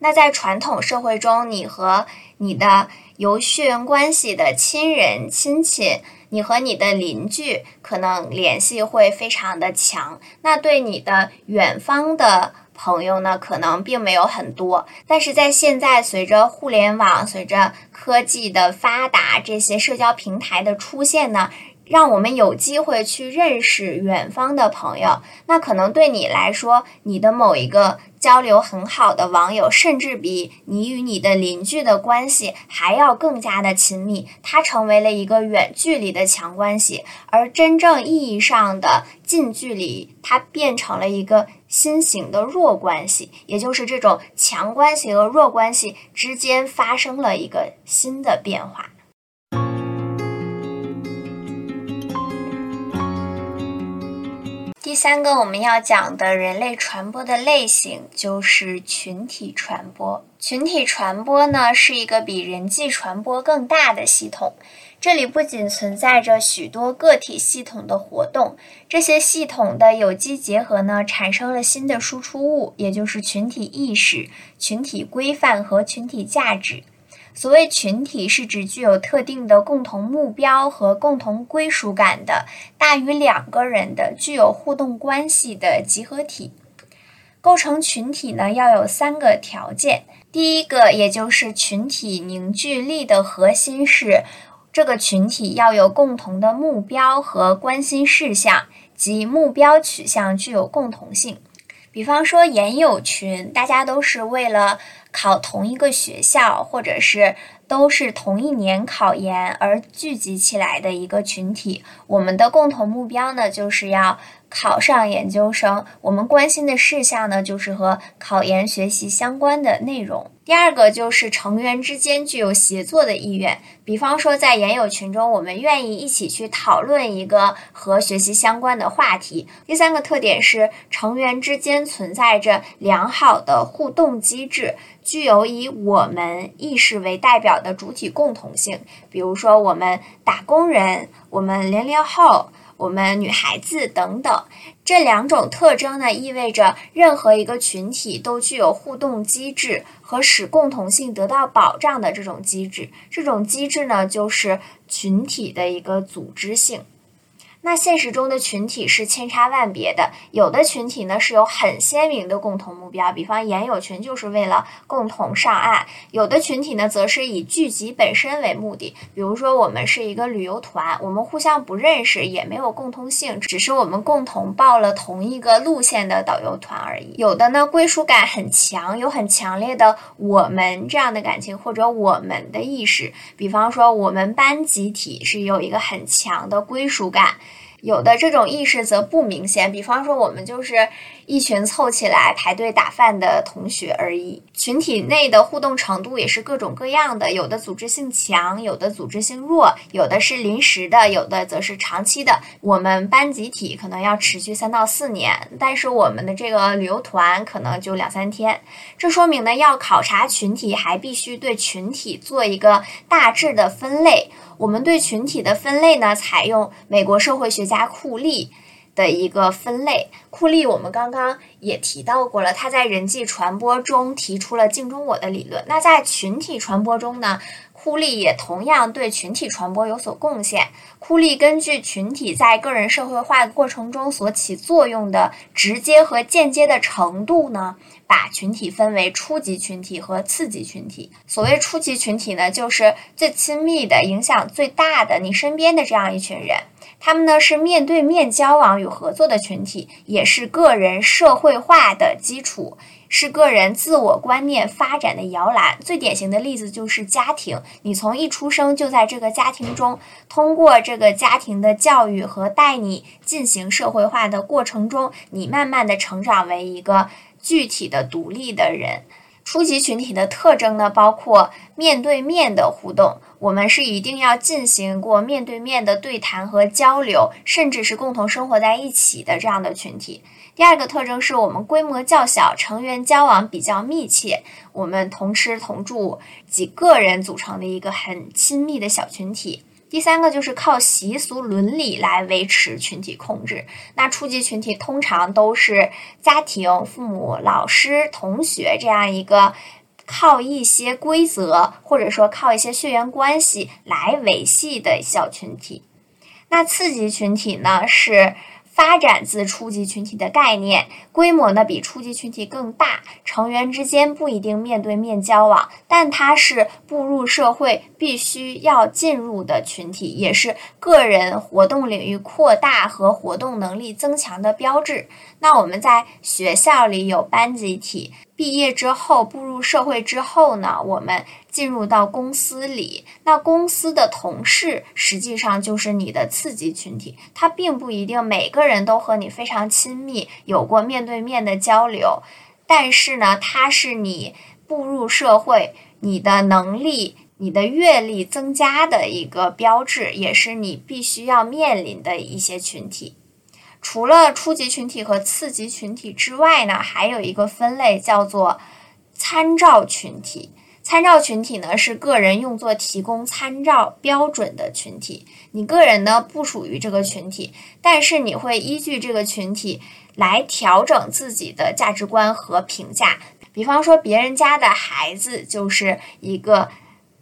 那在传统社会中，你和你的由血缘关系的亲人、亲戚，你和你的邻居可能联系会非常的强，那对你的远方的朋友呢，可能并没有很多。但是在现在，随着互联网、随着科技的发达，这些社交平台的出现呢，让我们有机会去认识远方的朋友。那可能对你来说，你的某一个交流很好的网友，甚至比你与你的邻居的关系还要更加的亲密，它成为了一个远距离的强关系。而真正意义上的近距离，它变成了一个新型的弱关系，也就是这种强关系和弱关系之间发生了一个新的变化。第三个我们要讲的人类传播的类型就是群体传播。群体传播呢，是一个比人际传播更大的系统。这里不仅存在着许多个体系统的活动，这些系统的有机结合呢，产生了新的输出物，也就是群体意识、群体规范和群体价值。所谓群体，是指具有特定的共同目标和共同归属感的，大于2个人的，具有互动关系的集合体。构成群体呢，要有3个条件。第一个，也就是群体凝聚力的核心是这个群体要有共同的目标和关心事项，及目标取向具有共同性。比方说研友群，大家都是为了考同一个学校，或者是都是同一年考研而聚集起来的一个群体。我们的共同目标呢，就是要考上研究生，我们关心的事项呢，就是和考研学习相关的内容。第二个就是成员之间具有协作的意愿，比方说在研友群中，我们愿意一起去讨论一个和学习相关的话题。第三个特点是成员之间存在着良好的互动机制，具有以我们意识为代表的主体共同性，比如说我们打工人，我们00后，我们女孩子等等。这2种特征呢，意味着任何一个群体都具有互动机制和使共同性得到保障的这种机制。这种机制呢，就是群体的一个组织性。那现实中的群体是千差万别的，有的群体呢是有很鲜明的共同目标，比方研友群就是为了共同上岸；有的群体呢则是以聚集本身为目的，比如说我们是一个旅游团，我们互相不认识，也没有共通性，只是我们共同报了同一个路线的导游团而已。有的呢归属感很强，有很强烈的我们这样的感情或者我们的意识，比方说我们班集体是有一个很强的归属感。有的这种意识则不明显，比方说我们就是一群凑起来排队打饭的同学而已。群体内的互动程度也是各种各样的，有的组织性强，有的组织性弱，有的是临时的，有的则是长期的。我们班集体可能要持续3到4年，但是我们的这个旅游团可能就2、3天。这说明呢，要考察群体，还必须对群体做一个大致的分类。我们对群体的分类呢，采用美国社会学家库利的一个分类。库利我们刚刚也提到过了，他在人际传播中提出了镜中我的理论。那在群体传播中呢，库利也同样对群体传播有所贡献。库利根据群体在个人社会化的过程中所起作用的直接和间接的程度呢，把群体分为初级群体和次级群体。所谓初级群体呢，就是最亲密的、影响最大的、你身边的这样一群人。他们呢是面对面交往与合作的群体，也是个人社会化的基础，是个人自我观念发展的摇篮。最典型的例子就是家庭，你从一出生就在这个家庭中，通过这个家庭的教育和带你进行社会化的过程中，你慢慢的成长为一个具体的独立的人。初级群体的特征呢，包括面对面的互动，我们是一定要进行过面对面的对谈和交流，甚至是共同生活在一起的这样的群体。第二个特征是我们规模较小，成员交往比较密切，我们同吃同住，几个人组成的一个很亲密的小群体。第三个就是靠习俗伦理来维持群体控制。那初级群体通常都是家庭、父母、老师、同学这样一个靠一些规则或者说靠一些血缘关系来维系的小群体。那次级群体呢，是发展自初级群体的概念，规模呢比初级群体更大，成员之间不一定面对面交往，但它是步入社会必须要进入的群体，也是个人活动领域扩大和活动能力增强的标志。那我们在学校里有班集体，毕业之后步入社会之后呢，我们进入到公司里，那公司的同事实际上就是你的次级群体，他并不一定每个人都和你非常亲密，有过面对面的交流，但是呢，他是你步入社会，你的能力、你的阅历增加的一个标志，也是你必须要面临的一些群体。除了初级群体和次级群体之外呢，还有一个分类叫做参照群体。参照群体呢，是个人用作提供参照标准的群体。你个人呢，不属于这个群体，但是你会依据这个群体来调整自己的价值观和评价。比方说，别人家的孩子就是一个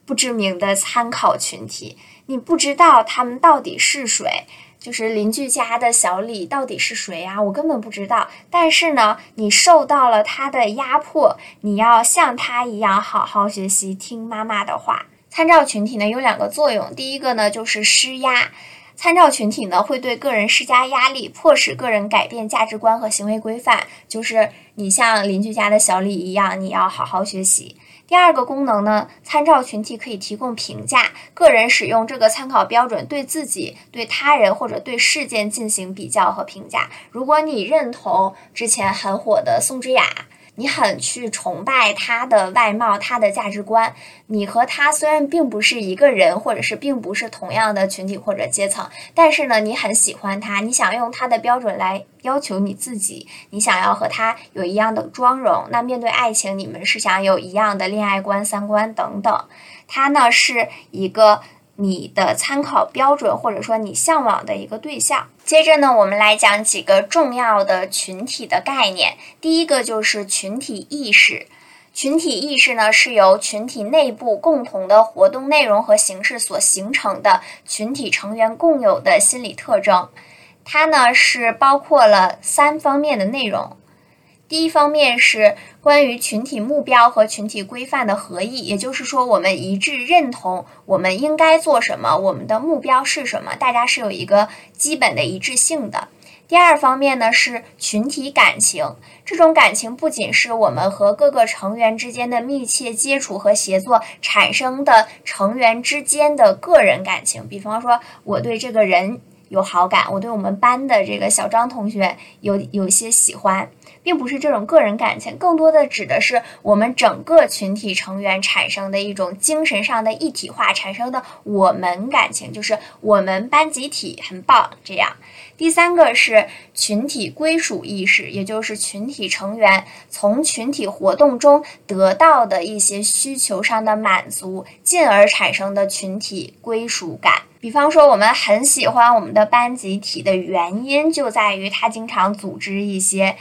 不知名的参考群体，你不知道他们到底是谁，就是邻居家的小李到底是谁啊，我根本不知道。但是呢，你受到了他的压迫，你要像他一样好好学习，听妈妈的话。参照群体呢，有两个作用。第一个呢，就是施压。参照群体呢，会对个人施加压力，迫使个人改变价值观和行为规范，就是你像邻居家的小李一样，你要好好学习。第二个功能呢，参照群体可以提供评价，个人使用这个参考标准对自己、对他人或者对事件进行比较和评价。如果你认同之前很火的宋智雅，你很去崇拜他的外貌，他的价值观，你和他虽然并不是一个人，或者是并不是同样的群体或者阶层，但是呢，你很喜欢他，你想用他的标准来要求你自己，你想要和他有一样的妆容，那面对爱情，你们是想有一样的恋爱观、三观等等。他呢，是一个你的参考标准，或者说你向往的一个对象。接着呢，我们来讲几个重要的群体的概念。第一个就是群体意识。群体意识呢，是由群体内部共同的活动内容和形式所形成的群体成员共有的心理特征。它呢，是包括了三方面的内容。第一方面是关于群体目标和群体规范的合意，也就是说，我们一致认同我们应该做什么，我们的目标是什么，大家是有一个基本的一致性的。第二方面呢，是群体感情，这种感情不仅是我们和各个成员之间的密切接触和协作产生的成员之间的个人感情，比方说我对这个人有好感，我对我们班的这个小张同学有些喜欢，并不是这种个人感情，更多的指的是我们整个群体成员产生的一种精神上的一体化产生的我们感情，就是我们班集体很棒这样。第三个是群体归属意识，也就是群体成员从群体活动中得到的一些需求上的满足，进而产生的群体归属感。比方说，我们很喜欢我们的班集体的原因就在于它经常组织一些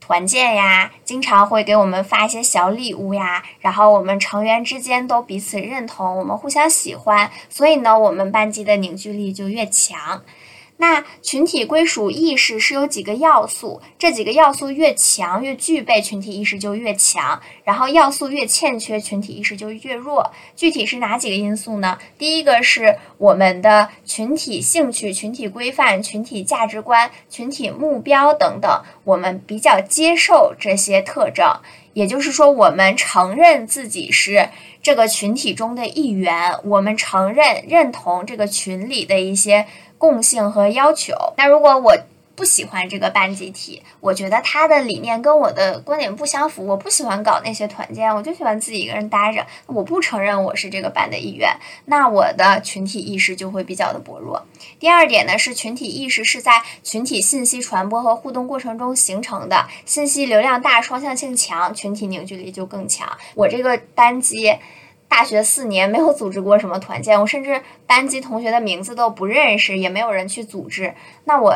团建呀，经常会给我们发一些小礼物呀，然后我们成员之间都彼此认同，我们互相喜欢，所以呢，我们班级的凝聚力就越强。那群体归属意识是有几个要素，这几个要素越强，越具备群体意识就越强，然后要素越欠缺，群体意识就越弱。具体是哪几个因素呢？第一个是我们的群体兴趣、群体规范、群体价值观、群体目标等等，我们比较接受这些特征，也就是说，我们承认自己是这个群体中的一员，我们承认、认同这个群里的一些共性和要求。那如果我不喜欢这个班集体，我觉得他的理念跟我的观点不相符，我不喜欢搞那些团建，我就喜欢自己一个人待着，我不承认我是这个班的一员，那我的群体意识就会比较的薄弱。第二点呢，是群体意识是在群体信息传播和互动过程中形成的，信息流量大，双向性强，群体凝聚力就更强。我这个班级大学4年没有组织过什么团建，我甚至班级同学的名字都不认识，也没有人去组织，那我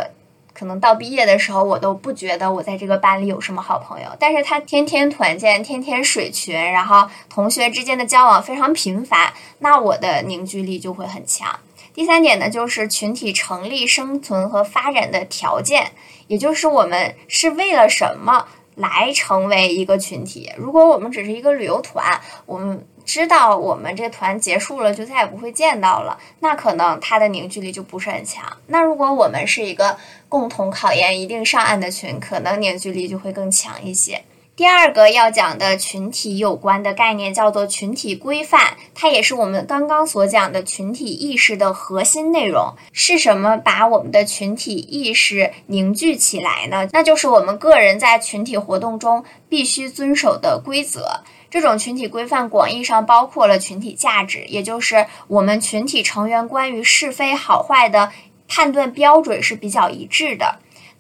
可能到毕业的时候，我都不觉得我在这个班里有什么好朋友。但是他天天团建，天天水群，然后同学之间的交往非常频繁，那我的凝聚力就会很强。第三点呢，就是群体成立、生存和发展的条件，也就是我们是为了什么来成为一个群体。如果我们只是一个旅游团，我们知道我们这团结束了就再也不会见到了，那可能它的凝聚力就不是很强。那如果我们是一个共同考研一定上岸的群，可能凝聚力就会更强一些。第二个要讲的群体有关的概念叫做群体规范，它也是我们刚刚所讲的群体意识的核心内容。是什么把我们的群体意识凝聚起来呢？那就是我们个人在群体活动中必须遵守的规则。这种群体规范广义上包括了群体价值，也就是我们群体成员关于是非好坏的判断标准是比较一致的。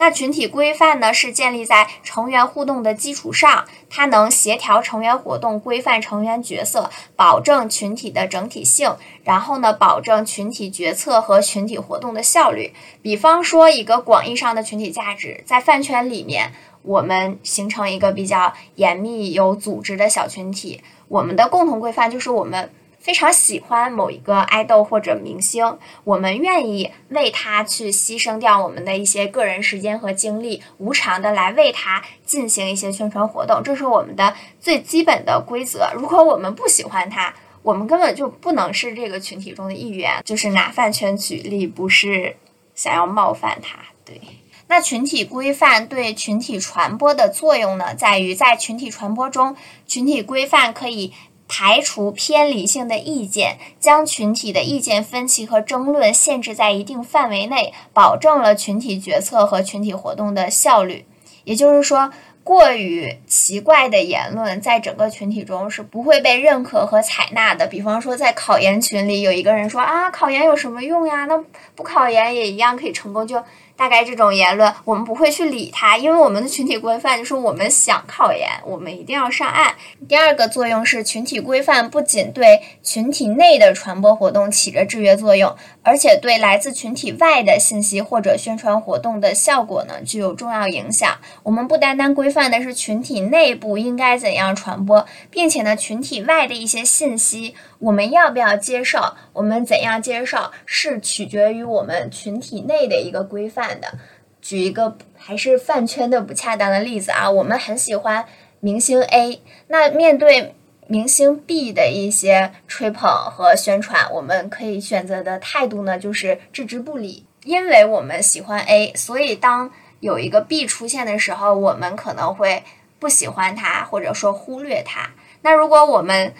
那群体规范呢，是建立在成员互动的基础上，它能协调成员活动，规范成员角色，保证群体的整体性，然后呢，保证群体决策和群体活动的效率。比方说，一个广义上的群体价值，在饭圈里面，我们形成一个比较严密有组织的小群体，我们的共同规范就是我们非常喜欢某一个爱豆或者明星，我们愿意为他去牺牲掉我们的一些个人时间和精力，无偿的来为他进行一些宣传活动，这是我们的最基本的规则。如果我们不喜欢他，我们根本就不能是这个群体中的一员。就是拿饭圈举例，不是想要冒犯他，对。那群体规范对群体传播的作用呢，在于在群体传播中，群体规范可以排除偏离性的意见，将群体的意见分歧和争论限制在一定范围内，保证了群体决策和群体活动的效率。也就是说，过于奇怪的言论在整个群体中是不会被认可和采纳的。比方说，在考研群里有一个人说啊，考研有什么用呀，那不考研也一样可以成功，就大概这种言论我们不会去理它，因为我们的群体规范就是我们想考研，我们一定要上岸。第二个作用是，群体规范不仅对群体内的传播活动起着制约作用，而且对来自群体外的信息或者宣传活动的效果呢具有重要影响。我们不单单规范的是群体内部应该怎样传播，并且呢，群体外的一些信息我们要不要接受，我们怎样接受，是取决于我们群体内的一个规范的。举一个还是饭圈的不恰当的例子啊，我们很喜欢明星 A， 那面对明星 B 的一些吹捧和宣传，我们可以选择的态度呢，就是置之不理。因为我们喜欢 A， 所以当有一个 B 出现的时候，我们可能会不喜欢他，或者说忽略他。那如果我们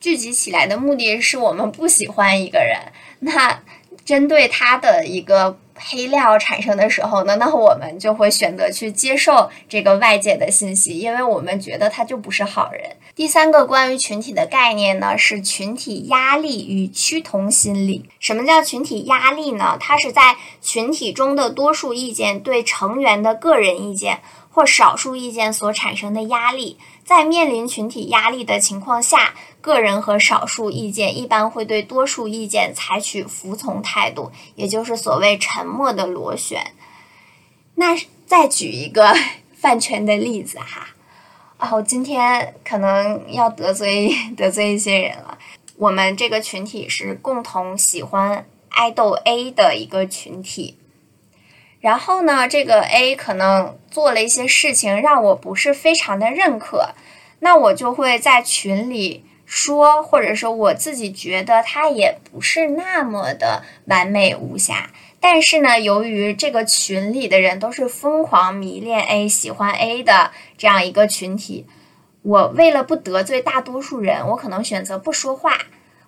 聚集起来的目的是我们不喜欢一个人，那针对他的一个黑料产生的时候呢，那我们就会选择去接受这个外界的信息，因为我们觉得他就不是好人。第三个关于群体的概念呢，是群体压力与趋同心理。什么叫群体压力呢？它是在群体中的多数意见对成员的个人意见或少数意见所产生的压力。在面临群体压力的情况下，个人和少数意见一般会对多数意见采取服从态度，也就是所谓沉默的螺旋。那再举一个饭圈的例子哈，我今天可能要得罪一些人了。我们这个群体是共同喜欢爱豆 A 的一个群体，然后呢，这个 A 可能做了一些事情让我不是非常的认可，那我就会在群里说，或者说我自己觉得他也不是那么的完美无瑕。但是呢，由于这个群里的人都是疯狂迷恋 A、喜欢 A 的这样一个群体，我为了不得罪大多数人，我可能选择不说话，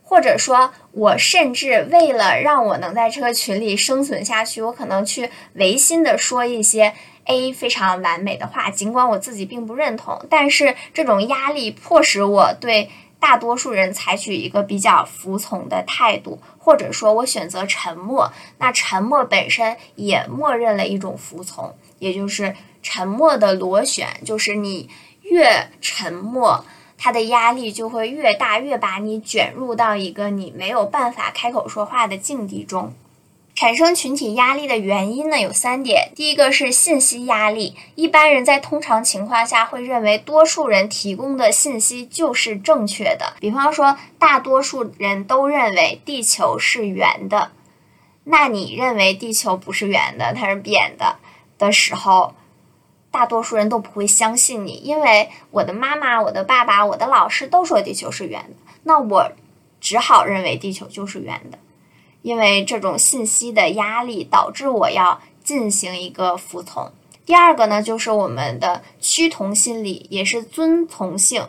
或者说我甚至为了让我能在这个群里生存下去，我可能去违心的说一些 A 非常完美的话，尽管我自己并不认同，但是这种压力迫使我对大多数人采取一个比较服从的态度，或者说我选择沉默。那沉默本身也默认了一种服从，也就是沉默的螺旋，就是你越沉默，它的压力就会越大，越把你卷入到一个你没有办法开口说话的境地中。产生群体压力的原因呢有三点。第一个是信息压力，一般人在通常情况下会认为多数人提供的信息就是正确的，比方说大多数人都认为地球是圆的，那你认为地球不是圆的，它是扁的时候，大多数人都不会相信你，因为我的妈妈、我的爸爸、我的老师都说地球是圆的，那我只好认为地球就是圆的。因为这种信息的压力导致我要进行一个服从。第二个呢，就是我们的趋同心理，也是遵从性。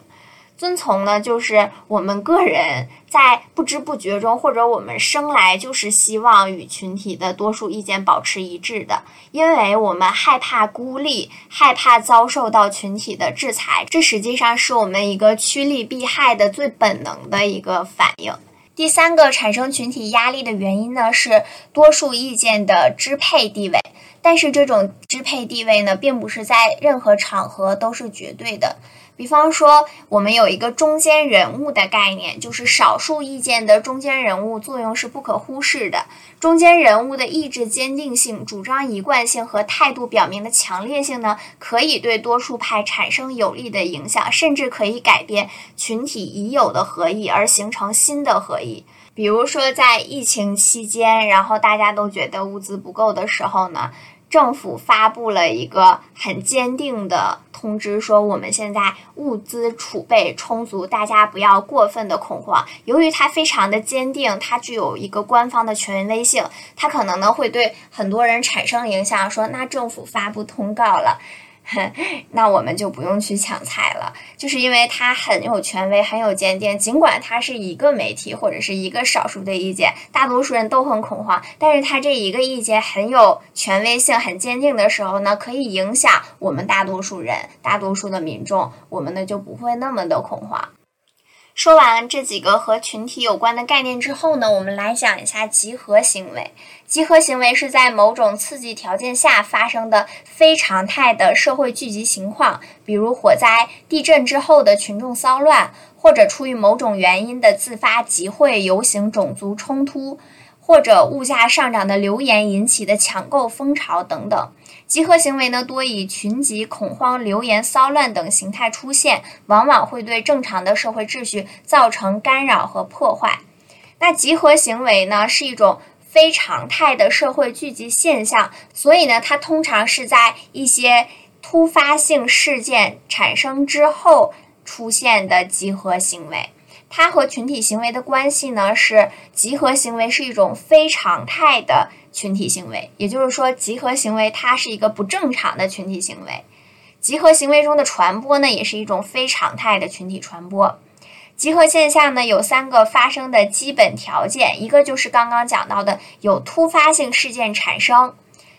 遵从呢，就是我们个人在不知不觉中，或者我们生来就是希望与群体的多数意见保持一致的，因为我们害怕孤立，害怕遭受到群体的制裁，这实际上是我们一个趋利避害的最本能的一个反应。第三个产生群体压力的原因呢，是多数意见的支配地位。但是这种支配地位呢，并不是在任何场合都是绝对的。比方说，我们有一个中间人物的概念，就是少数意见的中间人物作用是不可忽视的。中间人物的意志坚定性、主张一贯性和态度表明的强烈性呢，可以对多数派产生有利的影响，甚至可以改变群体已有的合意而形成新的合意。比如说在疫情期间，然后大家都觉得物资不够的时候呢，政府发布了一个很坚定的通知，说我们现在物资储备充足，大家不要过分的恐慌。由于它非常的坚定，它具有一个官方的权威性，它可能呢会对很多人产生影响，说那政府发布通告了，那我们就不用去抢菜了，就是因为它很有权威，很有坚定。尽管它是一个媒体或者是一个少数的意见，大多数人都很恐慌，但是它这一个意见很有权威性、很坚定的时候呢，可以影响我们大多数人、大多数的民众，我们呢就不会那么的恐慌。说完这几个和群体有关的概念之后呢，我们来讲一下集合行为。集合行为是在某种刺激条件下发生的非常态的社会聚集情况，比如火灾、地震之后的群众骚乱，或者出于某种原因的自发集会、游行、种族冲突，或者物价上涨的流言引起的抢购风潮等等。集合行为呢，多以群集、恐慌、流言、骚乱等形态出现，往往会对正常的社会秩序造成干扰和破坏。那集合行为呢，是一种非常态的社会聚集现象，所以呢，它通常是在一些突发性事件产生之后出现的集合行为。它和群体行为的关系呢，是集合行为是一种非常态的群体行为，也就是说集合行为它是一个不正常的群体行为。集合行为中的传播呢，也是一种非常态的群体传播。集合现象呢，有三个发生的基本条件，一个就是刚刚讲到的有突发性事件产生，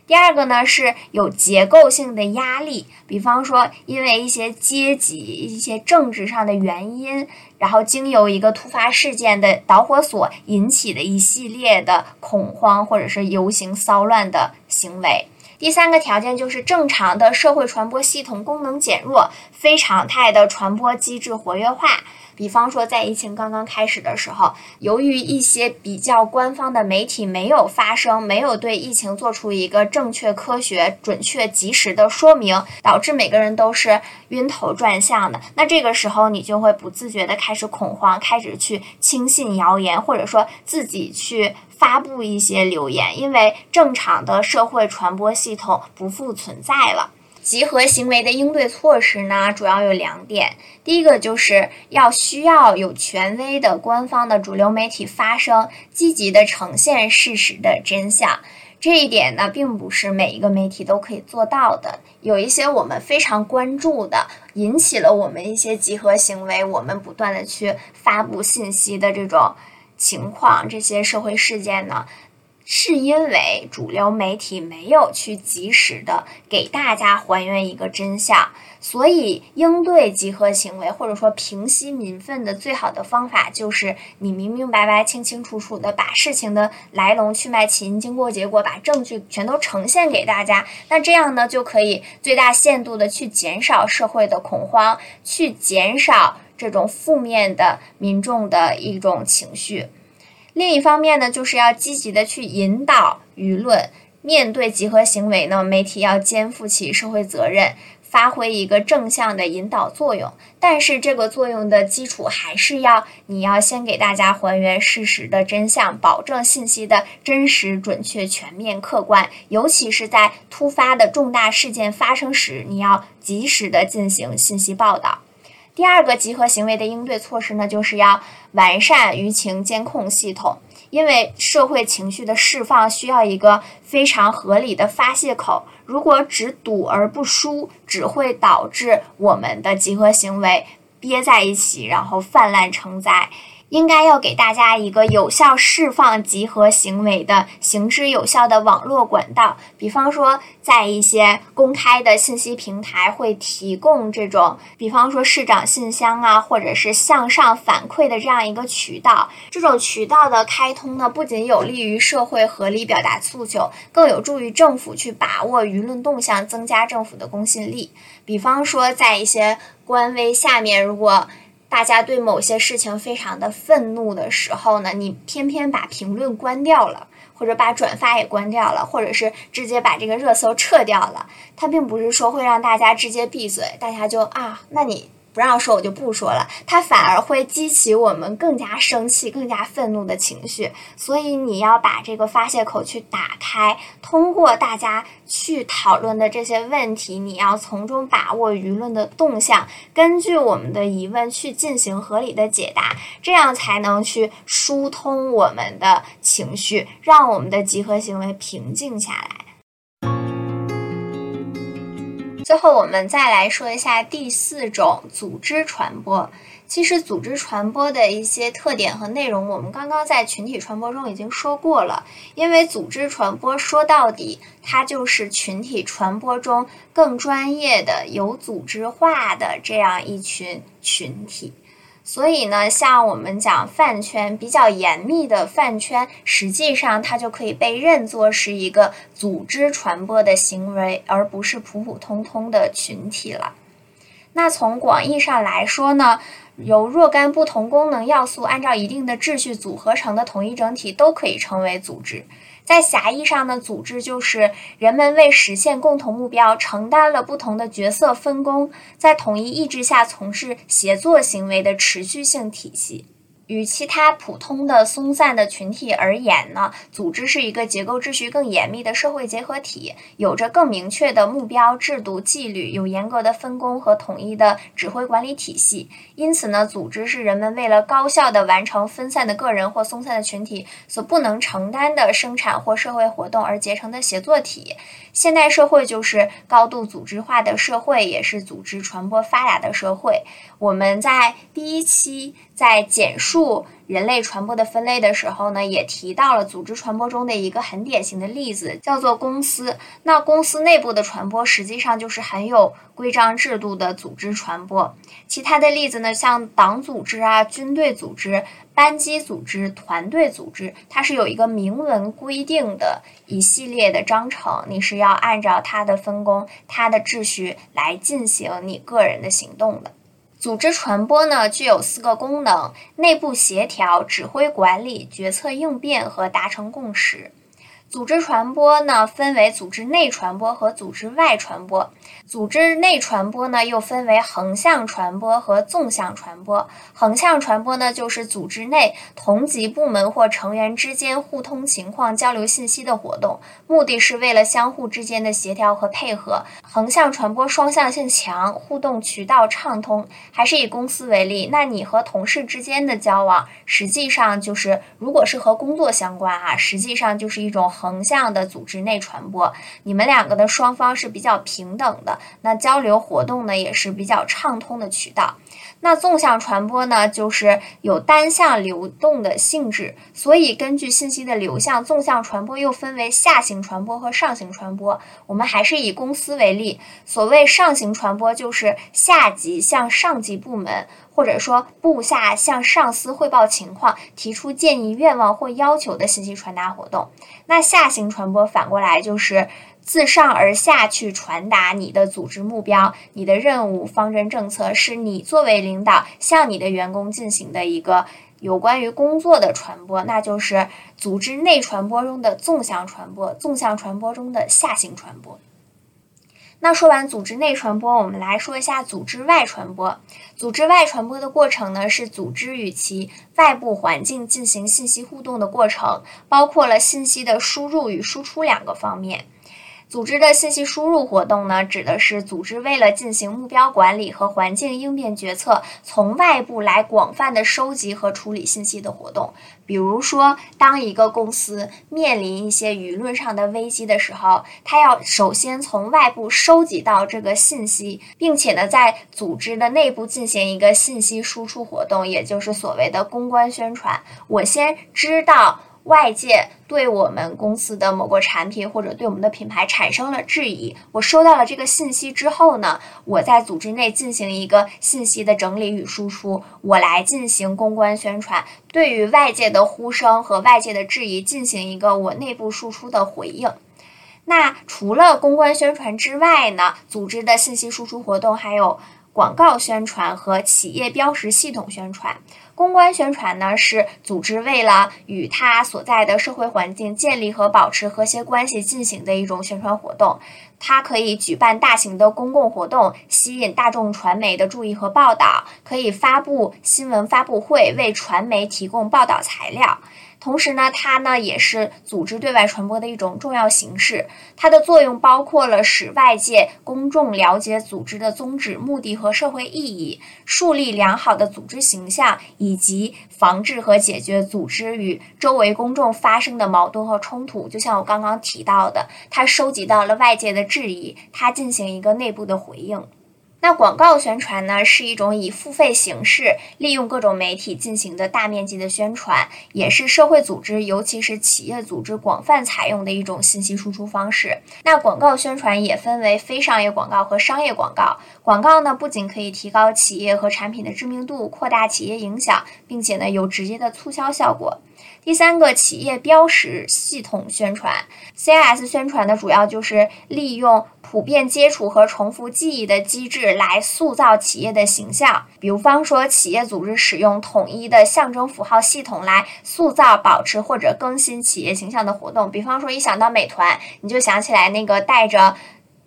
第二个呢是有结构性的压力，比方说因为一些阶级、一些政治上的原因，然后经由一个突发事件的导火索引起的一系列的恐慌或者是游行骚乱的行为。第三个条件就是正常的社会传播系统功能减弱，非常态的传播机制活跃化。比方说在疫情刚刚开始的时候，由于一些比较官方的媒体没有发声，没有对疫情做出一个正确、科学、准确、及时的说明，导致每个人都是晕头转向的。那这个时候你就会不自觉的开始恐慌，开始去轻信谣言，或者说自己去发布一些流言，因为正常的社会传播系统不复存在了。集合行为的应对措施呢，主要有2点。第一个就是需要有权威的官方的主流媒体发声，积极的呈现事实的真相。这一点呢，并不是每一个媒体都可以做到的。有一些我们非常关注的，引起了我们一些集合行为，我们不断的去发布信息的这种情况，这些社会事件呢，是因为主流媒体没有去及时的给大家还原一个真相。所以应对集合行为或者说平息民愤的最好的方法，就是你明明白白、清清楚楚的把事情的来龙去脉、起因、经过、结果，把证据全都呈现给大家。那这样呢，就可以最大限度的去减少社会的恐慌，去减少这种负面的民众的一种情绪。另一方面呢，就是要积极的去引导舆论。面对集合行为呢，媒体要肩负起社会责任，发挥一个正向的引导作用。但是这个作用的基础还是你要先给大家还原事实的真相，保证信息的真实、准确、全面、客观。尤其是在突发的重大事件发生时，你要及时的进行信息报道。第二个集合行为的应对措施呢，就是要完善舆情监控系统，因为社会情绪的释放需要一个非常合理的发泄口，如果只堵而不疏，只会导致我们的集合行为憋在一起，然后泛滥成灾。应该要给大家一个有效释放集合行为的行之有效的网络管道，比方说在一些公开的信息平台会提供这种，比方说市长信箱啊，或者是向上反馈的这样一个渠道。这种渠道的开通呢，不仅有利于社会合理表达诉求，更有助于政府去把握舆论动向，增加政府的公信力。比方说在一些官微下面，如果大家对某些事情非常的愤怒的时候呢，你偏偏把评论关掉了，或者把转发也关掉了，或者是直接把这个热搜撤掉了，它并不是说会让大家直接闭嘴，大家就啊，那你不让说我就不说了，它反而会激起我们更加生气更加愤怒的情绪。所以你要把这个发泄口去打开，通过大家去讨论的这些问题，你要从中把握舆论的动向，根据我们的疑问去进行合理的解答，这样才能去疏通我们的情绪，让我们的集合行为平静下来。最后我们再来说一下第四种，组织传播。其实组织传播的一些特点和内容，我们刚刚在群体传播中已经说过了，因为组织传播说到底它就是群体传播中更专业的有组织化的这样一群群体。所以呢，像我们讲饭圈，比较严密的饭圈，实际上它就可以被认作是一个组织传播的行为，而不是普普通通的群体了。那从广义上来说呢，由若干不同功能要素按照一定的秩序组合成的统一整体都可以称为组织。在狭义上呢，组织就是人们为实现共同目标承担了不同的角色分工，在统一意志下从事协作行为的持续性体系。与其他普通的松散的群体而言呢，组织是一个结构秩序更严密的社会结合体，有着更明确的目标、制度、纪律，有严格的分工和统一的指挥管理体系。因此呢，组织是人们为了高效地完成分散的个人或松散的群体所不能承担的生产或社会活动而结成的协作体。现代社会就是高度组织化的社会，也是组织传播发达的社会。我们在第一期在简述人类传播的分类的时候呢，也提到了组织传播中的一个很典型的例子，叫做公司。那公司内部的传播实际上就是很有规章制度的组织传播。其他的例子呢，像党组织啊、军队组织、班级组织、团队组织，它是有一个明文规定的一系列的章程，你是要按照它的分工、它的秩序来进行你个人的行动的。组织传播呢，具有4个功能：内部协调、指挥管理、决策应变和达成共识。组织传播呢，分为组织内传播和组织外传播。组织内传播呢，又分为横向传播和纵向传播。横向传播呢，就是组织内同级部门或成员之间互通情况、交流信息的活动，目的是为了相互之间的协调和配合。横向传播双向性强，互动渠道畅通。还是以公司为例，那你和同事之间的交往，实际上就是，如果是和工作相关啊，实际上就是一种横向的组织内传播。你们两个的双方是比较平等的，那交流活动呢也是比较畅通的渠道。那纵向传播呢，就是有单向流动的性质，所以根据信息的流向，纵向传播又分为下行传播和上行传播。我们还是以公司为例，所谓上行传播就是下级向上级部门或者说部下向上司汇报情况、提出建议、愿望或要求的信息传达活动。那下行传播反过来就是自上而下去传达你的组织目标、你的任务、方针、政策，是你作为领导向你的员工进行的一个有关于工作的传播，那就是组织内传播中的纵向传播，纵向传播中的下行传播。那说完组织内传播，我们来说一下组织外传播。组织外传播的过程呢，是组织与其外部环境进行信息互动的过程，包括了信息的输入与输出2个方面。组织的信息输入活动呢，指的是组织为了进行目标管理和环境应变决策，从外部来广泛的收集和处理信息的活动。比如说，当一个公司面临一些舆论上的危机的时候，它要首先从外部收集到这个信息，并且呢，在组织的内部进行一个信息输出活动，也就是所谓的公关宣传。我先知道外界对我们公司的某个产品或者对我们的品牌产生了质疑，我收到了这个信息之后呢，我在组织内进行一个信息的整理与输出，我来进行公关宣传，对于外界的呼声和外界的质疑进行一个我内部输出的回应。那除了公关宣传之外呢，组织的信息输出活动还有广告宣传和企业标识系统宣传。公关宣传呢，是组织为了与它所在的社会环境建立和保持和谐关系进行的一种宣传活动。它可以举办大型的公共活动，吸引大众传媒的注意和报道，可以发布新闻发布会，为传媒提供报道材料。同时呢，它呢也是组织对外传播的一种重要形式。它的作用包括了使外界公众了解组织的宗旨、目的和社会意义，树立良好的组织形象，以及防治和解决组织与周围公众发生的矛盾和冲突。就像我刚刚提到的，它收集到了外界的质疑，它进行一个内部的回应。那广告宣传呢，是一种以付费形式利用各种媒体进行的大面积的宣传，也是社会组织尤其是企业组织广泛采用的一种信息输出方式。那广告宣传也分为非商业广告和商业广告。广告呢，不仅可以提高企业和产品的知名度，扩大企业影响，并且呢有直接的促销效果。第三个，企业标识系统宣传。 CIS 宣传的主要就是利用普遍接触和重复记忆的机制来塑造企业的形象，比方说企业组织使用统一的象征符号系统来塑造、保持或者更新企业形象的活动。比方说一想到美团，你就想起来那个戴着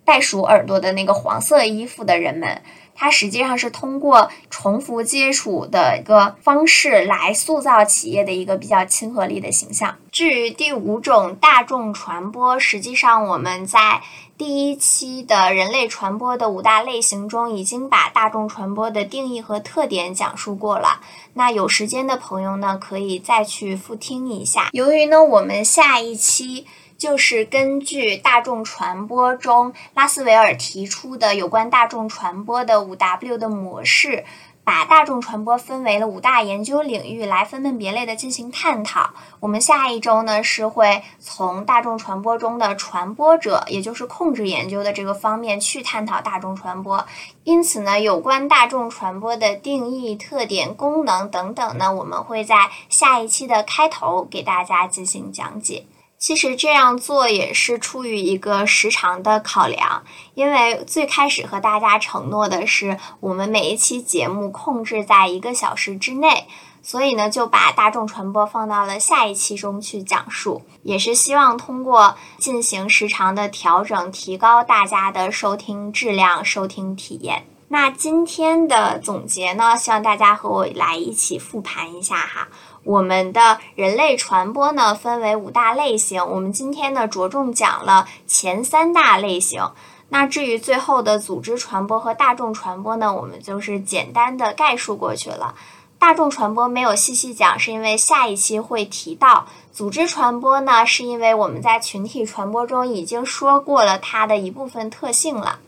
袋鼠耳朵的那个黄色衣服的人们，它实际上是通过重复接触的一个方式来塑造企业的一个比较亲和力的形象。至于第五种，大众传播，实际上我们在第一期的人类传播的5大类型中已经把大众传播的定义和特点讲述过了，那有时间的朋友呢可以再去复听一下。由于呢我们下一期就是根据大众传播中拉斯维尔提出的有关大众传播的 5W 的模式，把大众传播分为了5大研究领域来分门别类的进行探讨。我们下一周呢是会从大众传播中的传播者，也就是控制研究的这个方面去探讨大众传播。因此呢，有关大众传播的定义、特点、功能等等呢，我们会在下一期的开头给大家进行讲解。其实这样做也是出于一个时长的考量，因为最开始和大家承诺的是我们每一期节目控制在1个小时之内，所以呢就把大众传播放到了下一期中去讲述，也是希望通过进行时长的调整提高大家的收听质量、收听体验。那今天的总结呢，希望大家和我来一起复盘一下哈。我们的人类传播呢分为5大类型，我们今天呢着重讲了前3大类型。那至于最后的组织传播和大众传播呢，我们就是简单的概述过去了。大众传播没有细细讲，是因为下一期会提到。组织传播呢，是因为我们在群体传播中已经说过了它的一部分特性了。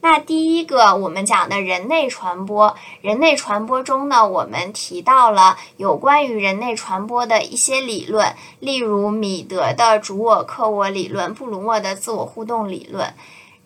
那第一个我们讲的人类传播，人类传播中呢，我们提到了有关于人类传播的一些理论，例如米德的主我客我理论、布鲁默的自我互动理论。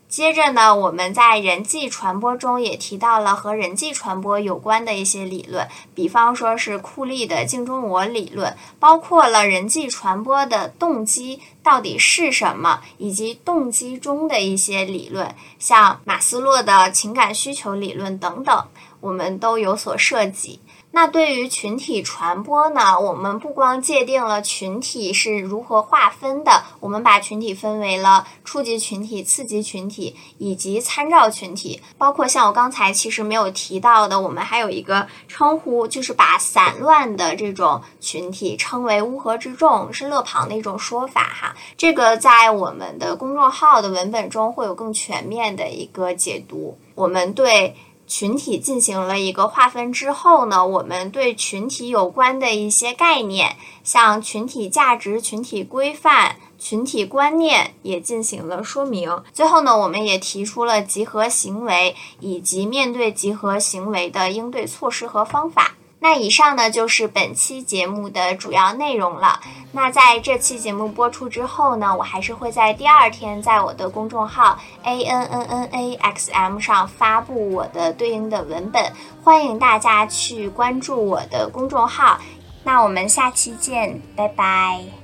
接着呢，我们在人际传播中也提到了和人际传播有关的一些理论，比方说是库利的镜中我理论，包括了人际传播的动机到底是什么，以及动机中的一些理论，像马斯洛的情感需求理论等等，我们都有所涉及。那对于群体传播呢，我们不光界定了群体是如何划分的，我们把群体分为了初级群体、次级群体以及参照群体，包括像我刚才其实没有提到的，我们还有一个称呼，就是把散乱的这种群体称为乌合之众，是勒庞的一种说法哈。法，这个在我们的公众号的文本中会有更全面的一个解读。我们对群体进行了一个划分之后呢，我们对群体有关的一些概念，像群体价值、群体规范、群体观念也进行了说明。最后呢，我们也提出了集合行为以及面对集合行为的应对措施和方法。那以上呢就是本期节目的主要内容了。那在这期节目播出之后呢，我还是会在第二天在我的公众号 ANNAXM 上发布我的对应的文本，欢迎大家去关注我的公众号。那我们下期见，拜拜。